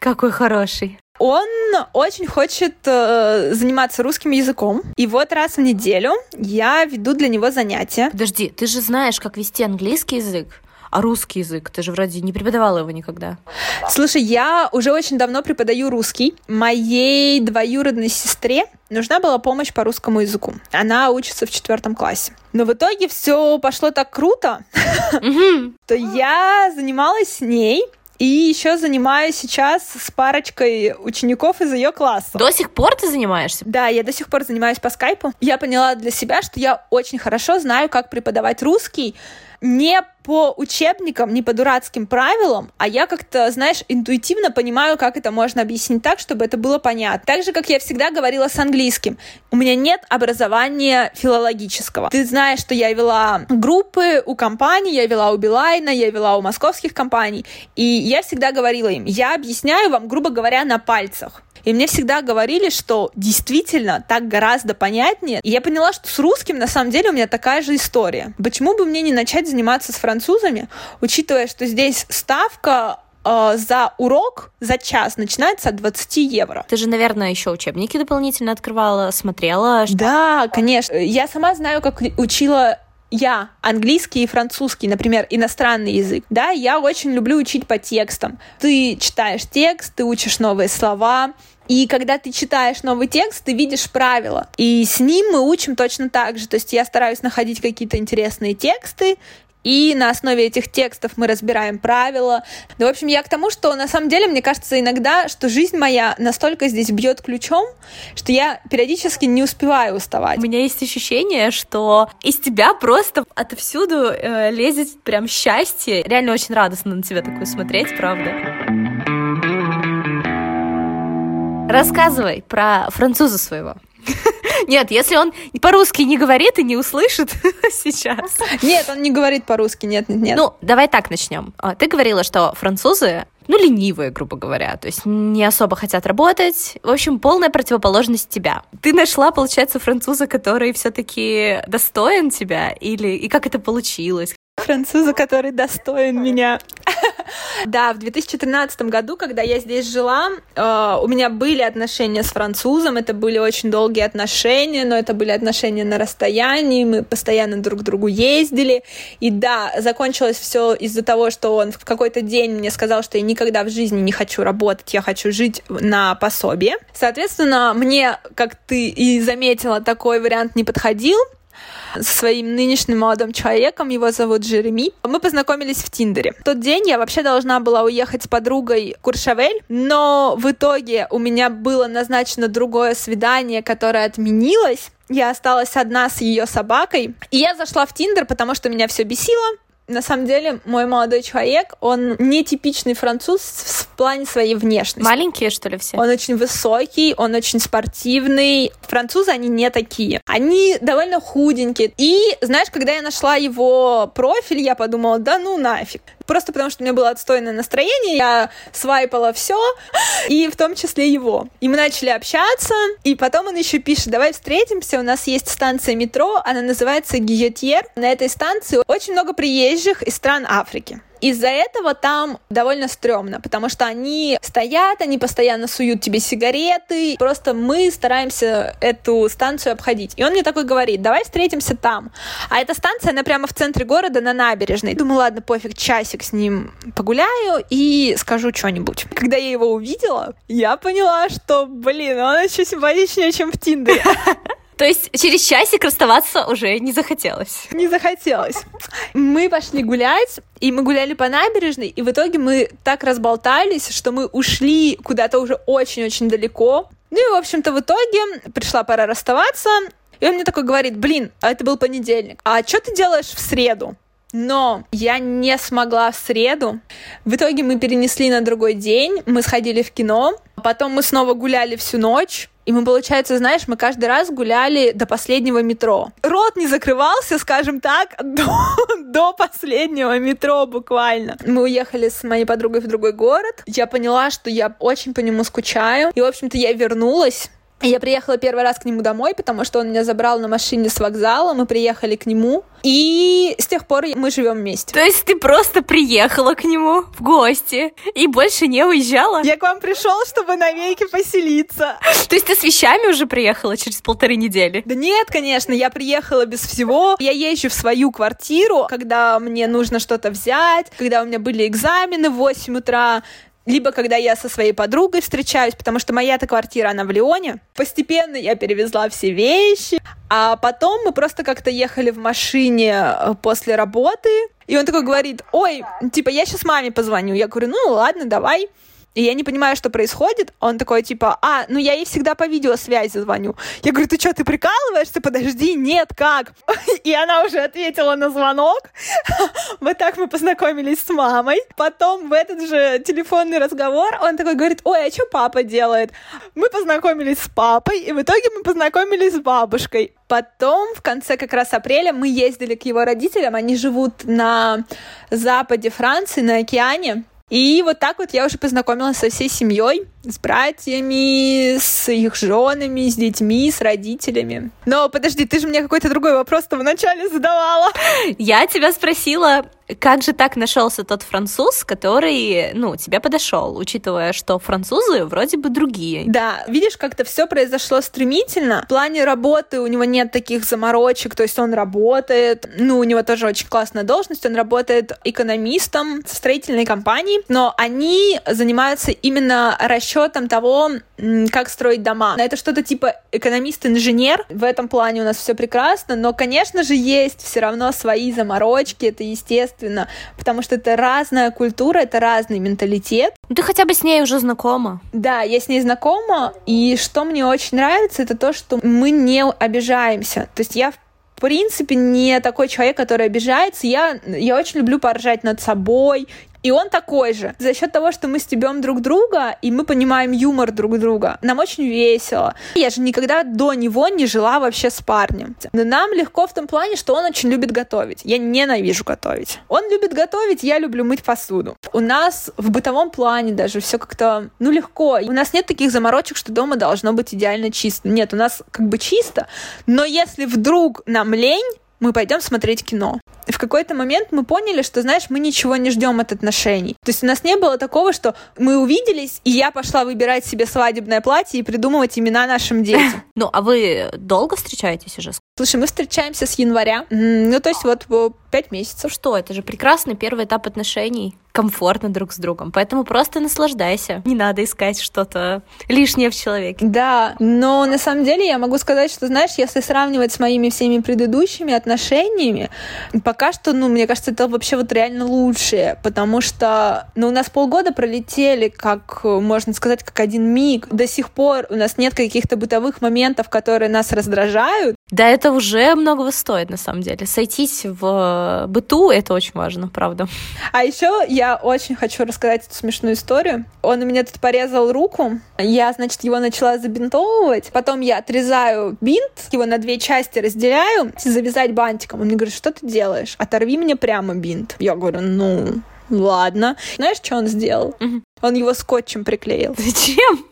Какой хороший. Он очень хочет э, заниматься русским языком. И вот раз в неделю я веду для него занятия. Подожди, ты же знаешь, как вести английский язык, а русский язык? Ты же вроде не преподавала его никогда. Слушай, я уже очень давно преподаю русский. Моей двоюродной сестре нужна была помощь по русскому языку. Она учится в четвертом классе. Но в итоге все пошло так круто, что я занималась с ней. И еще занимаюсь сейчас с парочкой учеников из ее класса. До сих пор ты занимаешься? Да, я до сих пор занимаюсь по скайпу. Я поняла для себя, что я очень хорошо знаю, как преподавать русский. Не по учебникам, не по дурацким правилам, а я как-то, знаешь, интуитивно понимаю, как это можно объяснить так, чтобы это было понятно. Так же, как я всегда говорила с английским. У меня нет образования филологического. Ты знаешь, что я вела группы у компаний, я вела у Билайна, я вела у московских компаний, и я всегда говорила им, я объясняю вам, грубо говоря, на пальцах. И мне всегда говорили, что действительно так гораздо понятнее. И я поняла, что с русским на самом деле у меня такая же история. Почему бы мне не начать заниматься с французами, учитывая, что здесь ставка э, за урок, за час начинается от двадцати евро. Ты же, наверное, еще учебники дополнительно открывала, смотрела. Что... Да, конечно. Я сама знаю, как учила... Я английский и французский, например, иностранный язык, да, я очень люблю учить по текстам. Ты читаешь текст, ты учишь новые слова, и когда ты читаешь новый текст, ты видишь правила. И с ним мы учим точно так же. То есть я стараюсь находить какие-то интересные тексты, и на основе этих текстов мы разбираем правила. Да, в общем, я к тому, что на самом деле, мне кажется иногда, что жизнь моя настолько здесь бьет ключом, что я периодически не успеваю уставать. У меня есть ощущение, что из тебя просто отовсюду э, лезет прям счастье. Реально очень радостно на тебя такое смотреть, правда. Рассказывай про француза своего. Нет, если он по-русски не говорит и не услышит сейчас. Нет, он не говорит по-русски, нет, нет, нет. Ну, давай так начнем. Ты говорила, что французы, ну, ленивые, грубо говоря, то есть не особо хотят работать. В общем, полная противоположность тебя. Ты нашла, получается, француза, который все-таки достоин тебя? Или и как это получилось? Француза, который достоин меня. Да, в две тысячи тринадцатом году, когда я здесь жила, э, у меня были отношения с французом, это были очень долгие отношения, но это были отношения на расстоянии, мы постоянно друг к другу ездили, и да, закончилось все из-за того, что он в какой-то день мне сказал, что я никогда в жизни не хочу работать, я хочу жить на пособие. Соответственно, мне, как ты и заметила, такой вариант не подходил. Со своим нынешним молодым человеком, его зовут Джереми. Мы познакомились в Тиндере. В тот день я вообще должна была уехать с подругой в Куршавель, но в итоге у меня было назначено другое свидание, которое отменилось. Я осталась одна с ее собакой. И я зашла в Тиндер, потому что меня все бесило. На самом деле, мой молодой человек, он нетипичный француз в плане своей внешности. Маленькие, что ли, все? Он очень высокий, он очень спортивный. В французы, они не такие. Они довольно худенькие. И, знаешь, когда я нашла его профиль, я подумала, да ну нафиг. Просто потому, что у меня было отстойное настроение, я свайпала все, и в том числе его. И мы начали общаться, и потом он еще пишет, давай встретимся, у нас есть станция метро, она называется Гюйотьер. На этой станции очень много приезжих из стран Африки. Из-за этого там довольно стрёмно, потому что они стоят, они постоянно суют тебе сигареты, просто мы стараемся эту станцию обходить. И он мне такой говорит, давай встретимся там. А эта станция, она прямо в центре города на набережной. Думаю, ладно, пофиг, часик с ним погуляю и скажу что-нибудь. Когда я его увидела, я поняла, что, блин, он еще симпатичнее, чем в Тиндере. То есть через часик расставаться уже не захотелось? Не захотелось. Мы пошли гулять, и мы гуляли по набережной, и в итоге мы так разболтались, что мы ушли куда-то уже очень-очень далеко. Ну и, в общем-то, в итоге пришла пора расставаться, и он мне такой говорит, блин, а это был понедельник, а что ты делаешь в среду? Но я не смогла в среду. В итоге мы перенесли на другой день, мы сходили в кино, потом мы снова гуляли всю ночь. И мы, получается, знаешь, мы каждый раз гуляли до последнего метро. Рот не закрывался, скажем так, до, до последнего метро буквально. Мы уехали с моей подругой в другой город. Я поняла, что я очень по нему скучаю. И, в общем-то, я вернулась. Я приехала первый раз к нему домой, потому что он меня забрал на машине с вокзала, мы приехали к нему, и с тех пор мы живем вместе. То есть ты просто приехала к нему в гости и больше не уезжала? Я к вам пришел, чтобы навеки поселиться. То есть ты с вещами уже приехала через полторы недели? Да нет, конечно, я приехала без всего. Я езжу в свою квартиру, когда мне нужно что-то взять, когда у меня были экзамены в восемь утра, либо когда я со своей подругой встречаюсь, потому что моя-то квартира, она в Лионе. Постепенно я перевезла все вещи, а потом мы просто как-то ехали в машине после работы, и он такой говорит, ой, типа, я сейчас маме позвоню. Я говорю, ну ладно, давай. И я не понимаю, что происходит. Он такой, типа, а, ну я ей всегда по видеосвязи звоню. Я говорю, ты что, ты прикалываешься? Подожди, нет, как? И она уже ответила на звонок. Вот так мы познакомились с мамой. Потом в этот же телефонный разговор он такой говорит, ой, а что папа делает? Мы познакомились с папой, и в итоге мы познакомились с бабушкой. Потом, в конце как раз апреля, мы ездили к его родителям. Они живут на западе Франции, на океане. И вот так вот я уже познакомилась со всей семьей, с братьями, с их женами, с детьми, с родителями. Но подожди, ты же мне какой-то другой вопрос-то вначале задавала. Я тебя спросила, как же так нашелся тот француз, который, ну, тебе подошел, учитывая, что французы вроде бы другие. Да, видишь, как-то все произошло стремительно. В плане работы у него нет таких заморочек, то есть он работает, ну, у него тоже очень классная должность, он работает экономистом в строительной компании, но они занимаются именно расчетом того, как строить дома. Это что-то типа экономист-инженер. В этом плане у нас все прекрасно, но, конечно же, есть все равно свои заморочки, это естественно. Потому что это разная культура, это разный менталитет. Ты хотя бы с ней уже знакома. Да, я с ней знакома, и что мне очень нравится, это то, что мы не обижаемся. То есть я, в В принципе, не такой человек, который обижается. Я, я очень люблю поржать над собой. И он такой же. За счет того, что мы стебем друг друга, и мы понимаем юмор друг друга, нам очень весело. Я же никогда до него не жила вообще с парнем. Но нам легко в том плане, что он очень любит готовить. Я ненавижу готовить. Он любит готовить, я люблю мыть посуду. У нас в бытовом плане даже все как-то, ну, легко. У нас нет таких заморочек, что дома должно быть идеально чисто. Нет, у нас как бы чисто, но если вдруг нам лень, мы пойдем смотреть кино. В какой-то момент мы поняли, что, знаешь, мы ничего не ждем от отношений. То есть у нас не было такого, что мы увиделись, и я пошла выбирать себе свадебное платье и придумывать имена нашим детям. Ну, а вы долго встречаетесь уже? Слушай, мы встречаемся с января, ну, то есть вот пять месяцев. Что, это же прекрасный первый этап отношений. Комфортно друг с другом, поэтому просто наслаждайся. Не надо искать что-то лишнее в человеке. Да, но на самом деле я могу сказать, что, знаешь, если сравнивать с моими всеми предыдущими отношениями, пока что, ну, мне кажется, это вообще вот реально лучшее, потому что, ну, у нас полгода пролетели, как, можно сказать, как один миг. До сих пор у нас нет каких-то бытовых моментов, моментов, которые нас раздражают. Да, это уже многого стоит, на самом деле. Сойтись в быту — это очень важно, правда. А еще я очень хочу рассказать эту смешную историю. Он у меня тут порезал руку. Я, значит, его начала забинтовывать. Потом я отрезаю бинт, его на две части разделяю, завязать бантиком. Он мне говорит: что ты делаешь? Оторви мне прямо бинт. Я говорю: ну... ладно. Знаешь, что он сделал? Угу. Он его скотчем приклеил. Зачем?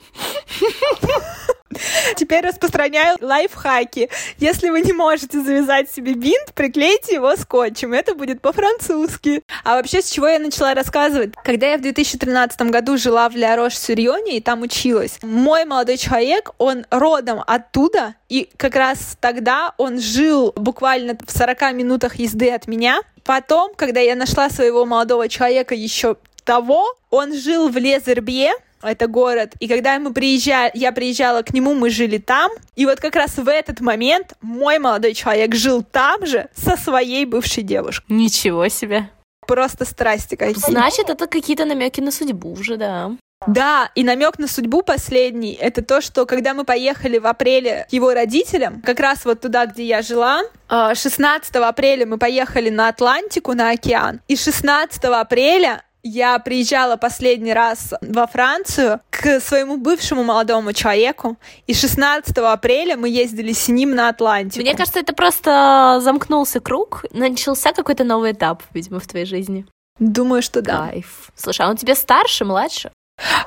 Теперь распространяю лайфхаки. Если вы не можете завязать себе бинт, приклейте его скотчем. Это будет по-французски. А вообще, с чего я начала рассказывать? Когда я в две тысячи тринадцатом году жила в Ля-Рош-Сюр-Йоне и там училась, мой молодой человек, он родом оттуда, и как раз тогда он жил буквально в сорока минутах езды от меня. Потом, когда я нашла своего молодого человека еще того, он жил в Лезербье, это город, и когда мы приезжали, я приезжала к нему, мы жили там, и вот как раз в этот момент мой молодой человек жил там же со своей бывшей девушкой. Ничего себе! Просто страсти какие-то. Значит, это какие-то намеки на судьбу уже, да. Да, и намек на судьбу последний, это то, что когда мы поехали в апреле к его родителям, как раз вот туда, где я жила, шестнадцатого апреля мы поехали на Атлантику, на океан, и шестнадцатого апреля я приезжала последний раз во Францию к своему бывшему молодому человеку, и шестнадцатого апреля мы ездили с ним на Атлантику. Мне кажется, это просто замкнулся круг, начался какой-то новый этап, видимо, в твоей жизни. Думаю, что да. Кайф. Слушай, а он тебе старше, младше?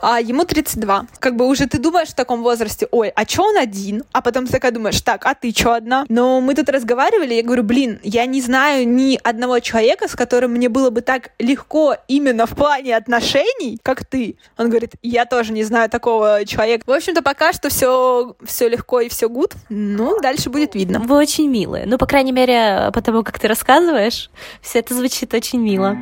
А ему тридцать два. Как бы уже ты думаешь в таком возрасте: ой, а чё он один? А потом такая думаешь: так, а ты чё одна? Но мы тут разговаривали, я говорю: блин, я не знаю ни одного человека, с которым мне было бы так легко именно в плане отношений, как ты. Он говорит: я тоже не знаю такого человека. В общем-то, пока что все все легко и все гуд. Ну, дальше будет видно. Вы очень милые. Ну, по крайней мере, по тому, как ты рассказываешь, все это звучит очень мило.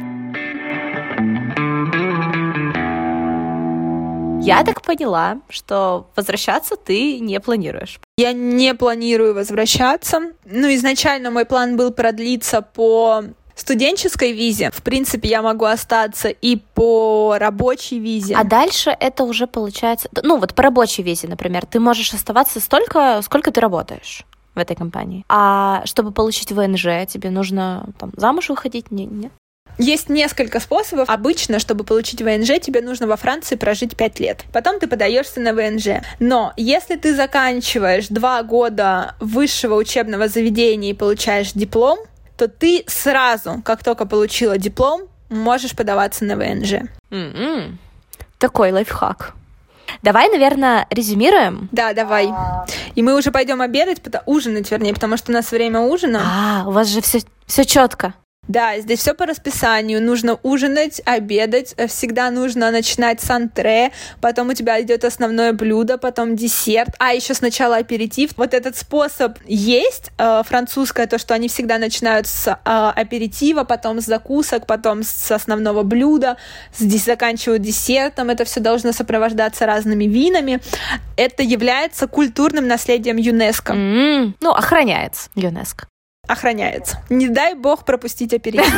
Я так поняла, что возвращаться ты не планируешь. Я не планирую возвращаться. Ну, изначально мой план был продлиться по студенческой визе. В принципе, я могу остаться и по рабочей визе. А дальше это уже получается... Ну, вот по рабочей визе, например, ты можешь оставаться столько, сколько ты работаешь в этой компании. А чтобы получить вэ эн жэ, тебе нужно там замуж выходить? Нет, нет. Есть несколько способов. Обычно, чтобы получить вэ эн жэ, тебе нужно во Франции прожить пять лет. Потом ты подаешься на вэ эн жэ. Но если ты заканчиваешь два года высшего учебного заведения и получаешь диплом, то ты сразу, как только получила диплом, можешь подаваться на вэ эн жэ. Mm-hmm. Такой лайфхак. Давай, наверное, резюмируем. Да, давай. И мы уже пойдем обедать, ужинать, вернее, потому что у нас время ужина. А, у вас же все, все четко. Да, здесь все по расписанию. Нужно ужинать, обедать. Всегда нужно начинать с антре. Потом у тебя идет основное блюдо, потом десерт. А еще сначала аперитив. Вот этот способ есть э, французское, то, что они всегда начинают с э, аперитива, потом с закусок, потом с основного блюда. Здесь заканчивают десертом. Это все должно сопровождаться разными винами. Это является культурным наследием ЮНЕСКО. Mm-hmm. Ну, охраняется ЮНЕСКО. Охраняется. Не дай бог пропустить аперитив.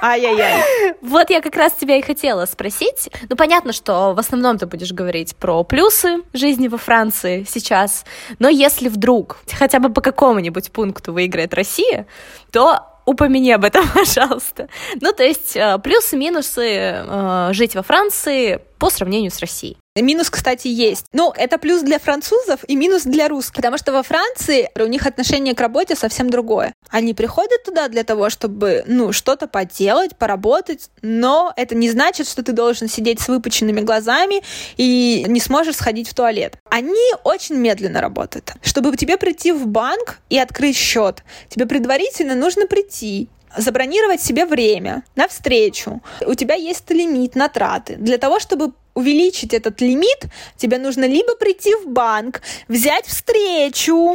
Ай-яй-яй. Вот я как раз тебя и хотела спросить. Ну, понятно, что в основном ты будешь говорить про плюсы жизни во Франции сейчас, но если вдруг хотя бы по какому-нибудь пункту выиграет Россия, то упомяни об этом, пожалуйста. Ну, то есть плюсы-минусы э, жить во Франции по сравнению с Россией. Минус, кстати, есть. Ну, это плюс для французов и минус для русских, потому что во Франции у них отношение к работе совсем другое. Они приходят туда для того, чтобы, ну, что-то поделать, поработать, но это не значит, что ты должен сидеть с выпученными глазами и не сможешь сходить в туалет. Они очень медленно работают. Чтобы тебе прийти в банк и открыть счет, тебе предварительно нужно прийти, забронировать себе время на встречу. У тебя есть лимит на траты. Для того, чтобы увеличить этот лимит, тебе нужно либо прийти в банк, взять встречу,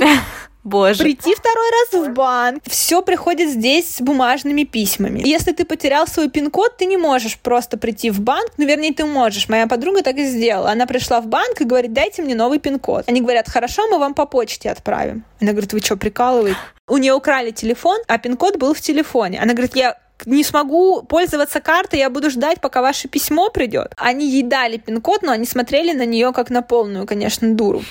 Боже. прийти второй раз в банк. Все приходит здесь с бумажными письмами. Если ты потерял свой пин-код, ты не можешь просто прийти в банк. Ну, вернее, ты можешь. Моя подруга так и сделала. Она пришла в банк и говорит: дайте мне новый пин-код. Они говорят: хорошо, мы вам по почте отправим. Она говорит: вы что, прикалываетесь? У нее украли телефон, а пин-код был в телефоне. Она говорит: я не смогу пользоваться картой, я буду ждать, пока ваше письмо придет. Они ей дали пин-код, но они смотрели на нее как на полную, конечно, дуру.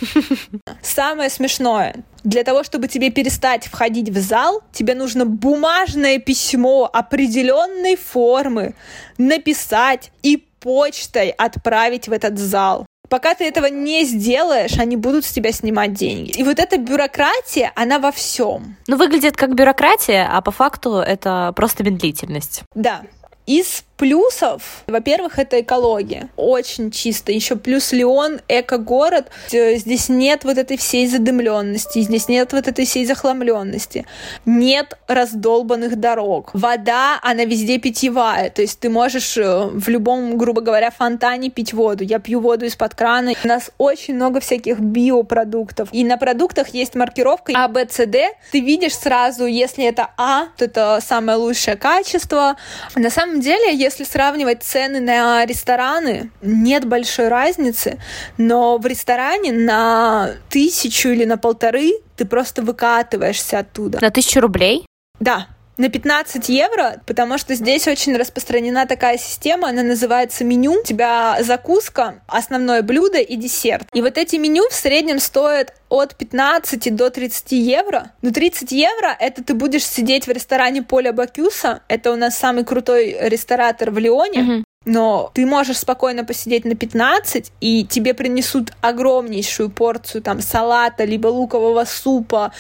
Самое смешное. Для того, чтобы тебе перестать входить в зал, тебе нужно бумажное письмо определенной формы написать и почтой отправить в этот зал. Пока ты этого не сделаешь, они будут с тебя снимать деньги. И вот эта бюрократия, она во всем. Ну, выглядит как бюрократия, а по факту это просто медлительность. Да. Из плюсов, во-первых, это экология. Очень чисто. Еще плюс Лион, эко-город. Здесь нет вот этой всей задымленности, здесь нет вот этой всей захламленности. Нет раздолбанных дорог. Вода, она везде питьевая. То есть ты можешь в любом, грубо говоря, фонтане пить воду. Я пью воду из-под крана. У нас очень много всяких биопродуктов. И на продуктах есть маркировка А, Б, С, Д. Ты видишь сразу, если это А, то это самое лучшее качество. На самом деле, если сравнивать цены на рестораны, нет большой разницы, но в ресторане на тысячу или на полторы ты просто выкатываешься оттуда. На тысячу рублей? Да, на пятнадцать евро, потому что здесь очень распространена такая система, она называется меню. У тебя закуска, основное блюдо и десерт. И вот эти меню в среднем стоят от пятнадцати до тридцати евро. Но тридцать евро — это ты будешь сидеть в ресторане Поля Бакюса. Это у нас самый крутой ресторатор в Лионе. Mm-hmm. Но ты можешь спокойно посидеть на пятнадцать, и тебе принесут огромнейшую порцию там салата, либо лукового супа,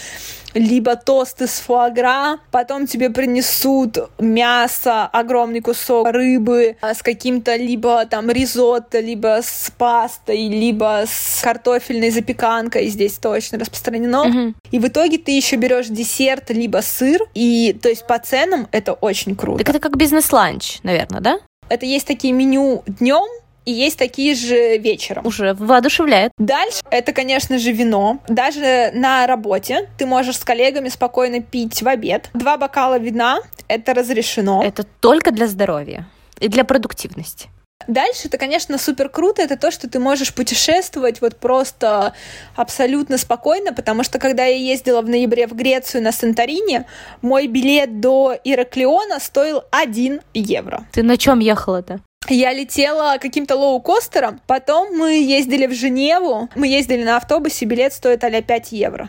либо тосты с фуагра. Потом тебе принесут мясо, огромный кусок рыбы с каким-то либо там ризотто, либо с пастой, либо с картофельной запеканкой. Здесь точно распространено. Mm-hmm. И в итоге ты еще берешь десерт, либо сыр. И то есть по ценам это очень круто. Так это как бизнес-ланч, наверное, да? Это есть такие меню днем и есть такие же вечером. Уже воодушевляет. Дальше это, конечно же, вино. Даже на работе ты можешь с коллегами спокойно пить в обед. Два бокала вина — это разрешено. Это только для здоровья и для продуктивности. Дальше это, конечно, супер круто. Это то, что ты можешь путешествовать вот просто абсолютно спокойно, потому что когда я ездила в ноябре в Грецию на Санторини, мой билет до Ираклиона стоил один евро. Ты на чем ехала-то? Я летела каким-то лоукостером, потом мы ездили в Женеву, мы ездили на автобусе, билет стоит а-ля пять евро.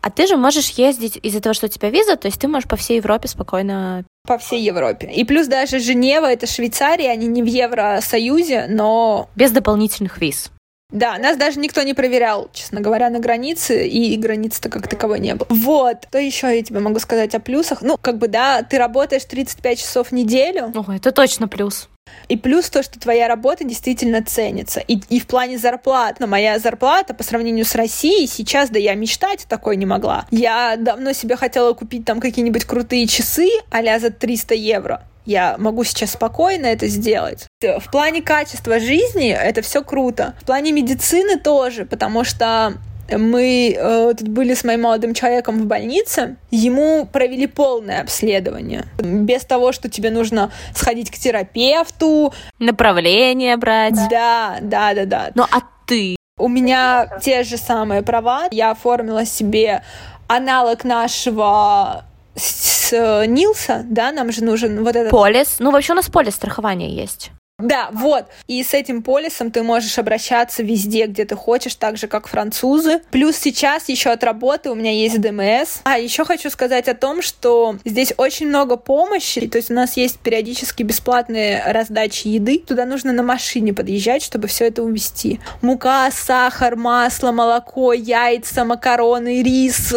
А ты же можешь ездить из-за того, что у тебя виза, то есть ты можешь по всей Европе спокойно... По всей Европе. И плюс даже Женева, это Швейцария, они не в Евросоюзе, но... Без дополнительных виз. Да, нас даже никто не проверял, честно говоря, на границе, и, и границы-то как таковой не было. Вот. Что еще я тебе могу сказать о плюсах? Ну, как бы, да, ты работаешь тридцать пять часов в неделю. Ой, это точно плюс. И плюс то, что твоя работа действительно ценится. И, и в плане зарплат. Но моя зарплата по сравнению с Россией сейчас, да я мечтать такой не могла. Я давно себе хотела купить там какие-нибудь крутые часы а-ля за триста евро. Я могу сейчас спокойно это сделать. В плане качества жизни это все круто. В плане медицины тоже, потому что... Мы э, тут были с моим молодым человеком в больнице, ему провели полное обследование. Без того, что тебе нужно сходить к терапевту. Направление брать. Да, да, да, да. Ну а ты? У меня те же самые права. Я оформила себе аналог нашего с, с, Нилса, да, нам же нужен вот этот... Полис. Ну вообще у нас полис страхования есть. Да, вот. И с этим полисом ты можешь обращаться везде, где ты хочешь, так же, как французы. Плюс сейчас еще от работы у меня есть ДМС. А еще хочу сказать о том, что здесь очень много помощи. То есть у нас есть периодически бесплатные раздачи еды. Туда нужно на машине подъезжать, чтобы все это увезти. Мука, сахар, масло, молоко, яйца, макароны, рис...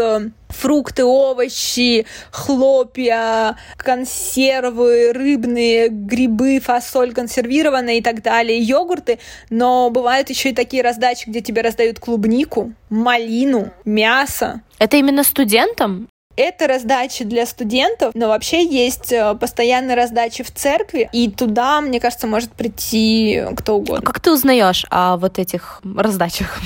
Фрукты, овощи, хлопья, консервы, рыбные, грибы, фасоль консервированная и так далее, йогурты. Но бывают еще и такие раздачи, где тебе раздают клубнику, малину, мясо. Это именно студентам? Это раздачи для студентов, но вообще есть постоянные раздачи в церкви, и туда, мне кажется, может прийти кто угодно. А как ты узнаешь о вот этих раздачах?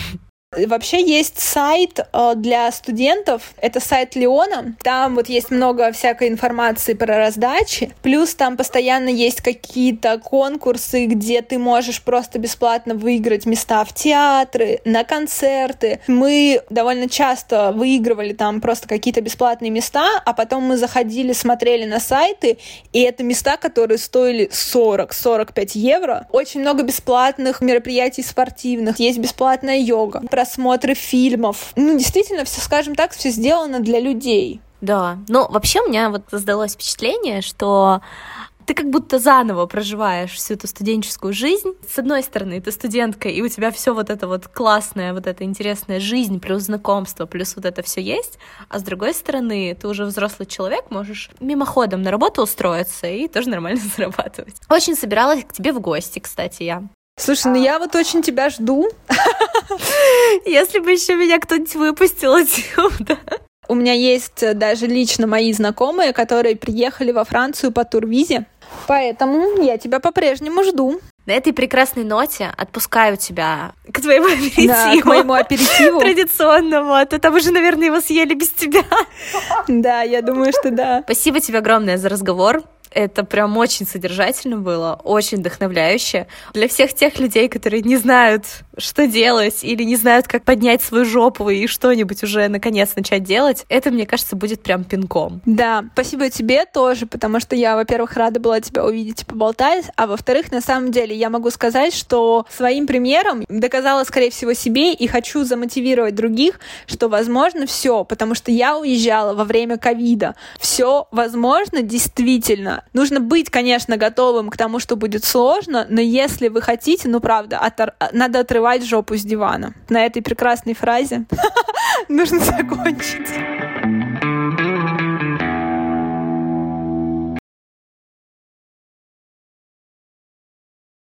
Вообще есть сайт для студентов, это сайт Лиона, там вот есть много всякой информации про раздачи, плюс там постоянно есть какие-то конкурсы, где ты можешь просто бесплатно выиграть места в театры, на концерты. Мы довольно часто выигрывали там просто какие-то бесплатные места, а потом мы заходили, смотрели на сайты, и это места, которые стоили сорок-сорок пять евро. Очень много бесплатных мероприятий спортивных, есть бесплатная йога, просмотры фильмов. Ну, действительно, все, скажем так, все сделано для людей. Да, ну, вообще у меня вот создалось впечатление, что ты как будто заново проживаешь всю эту студенческую жизнь. С одной стороны, ты студентка, и у тебя все вот это вот классная, вот эта интересная жизнь, плюс знакомство, плюс вот это все есть. А с другой стороны, ты уже взрослый человек, можешь мимоходом на работу устроиться и тоже нормально зарабатывать. Очень собиралась к тебе в гости, кстати, я. Слушай, ну я вот очень тебя жду. Если бы еще меня кто-нибудь выпустил отсюда. У меня есть даже лично мои знакомые, которые приехали во Францию по турвизе. Поэтому я тебя по-прежнему жду. На этой прекрасной ноте отпускаю тебя к твоему аперитиву. Да, к моему аперитиву. Традиционному. А то там уже, наверное, его съели без тебя. Да, я думаю, что да. Спасибо тебе огромное за разговор. Это прям очень содержательно было, очень вдохновляюще. Для всех тех людей, которые не знают, что делать, или не знают, как поднять свою жопу и что-нибудь уже, наконец, начать делать, это, мне кажется, будет прям пинком. Да, спасибо тебе тоже, потому что я, во-первых, рада была тебя увидеть и поболтать, а во-вторых, на самом деле, я могу сказать, что своим примером доказала, скорее всего, себе, и хочу замотивировать других, что возможно все, потому что я уезжала во время ковида. Все возможно, действительно. Нужно быть, конечно, готовым к тому, что будет сложно, но если вы хотите, ну, правда, отор- надо отрывать жопу с дивана. На этой прекрасной фразе нужно закончить.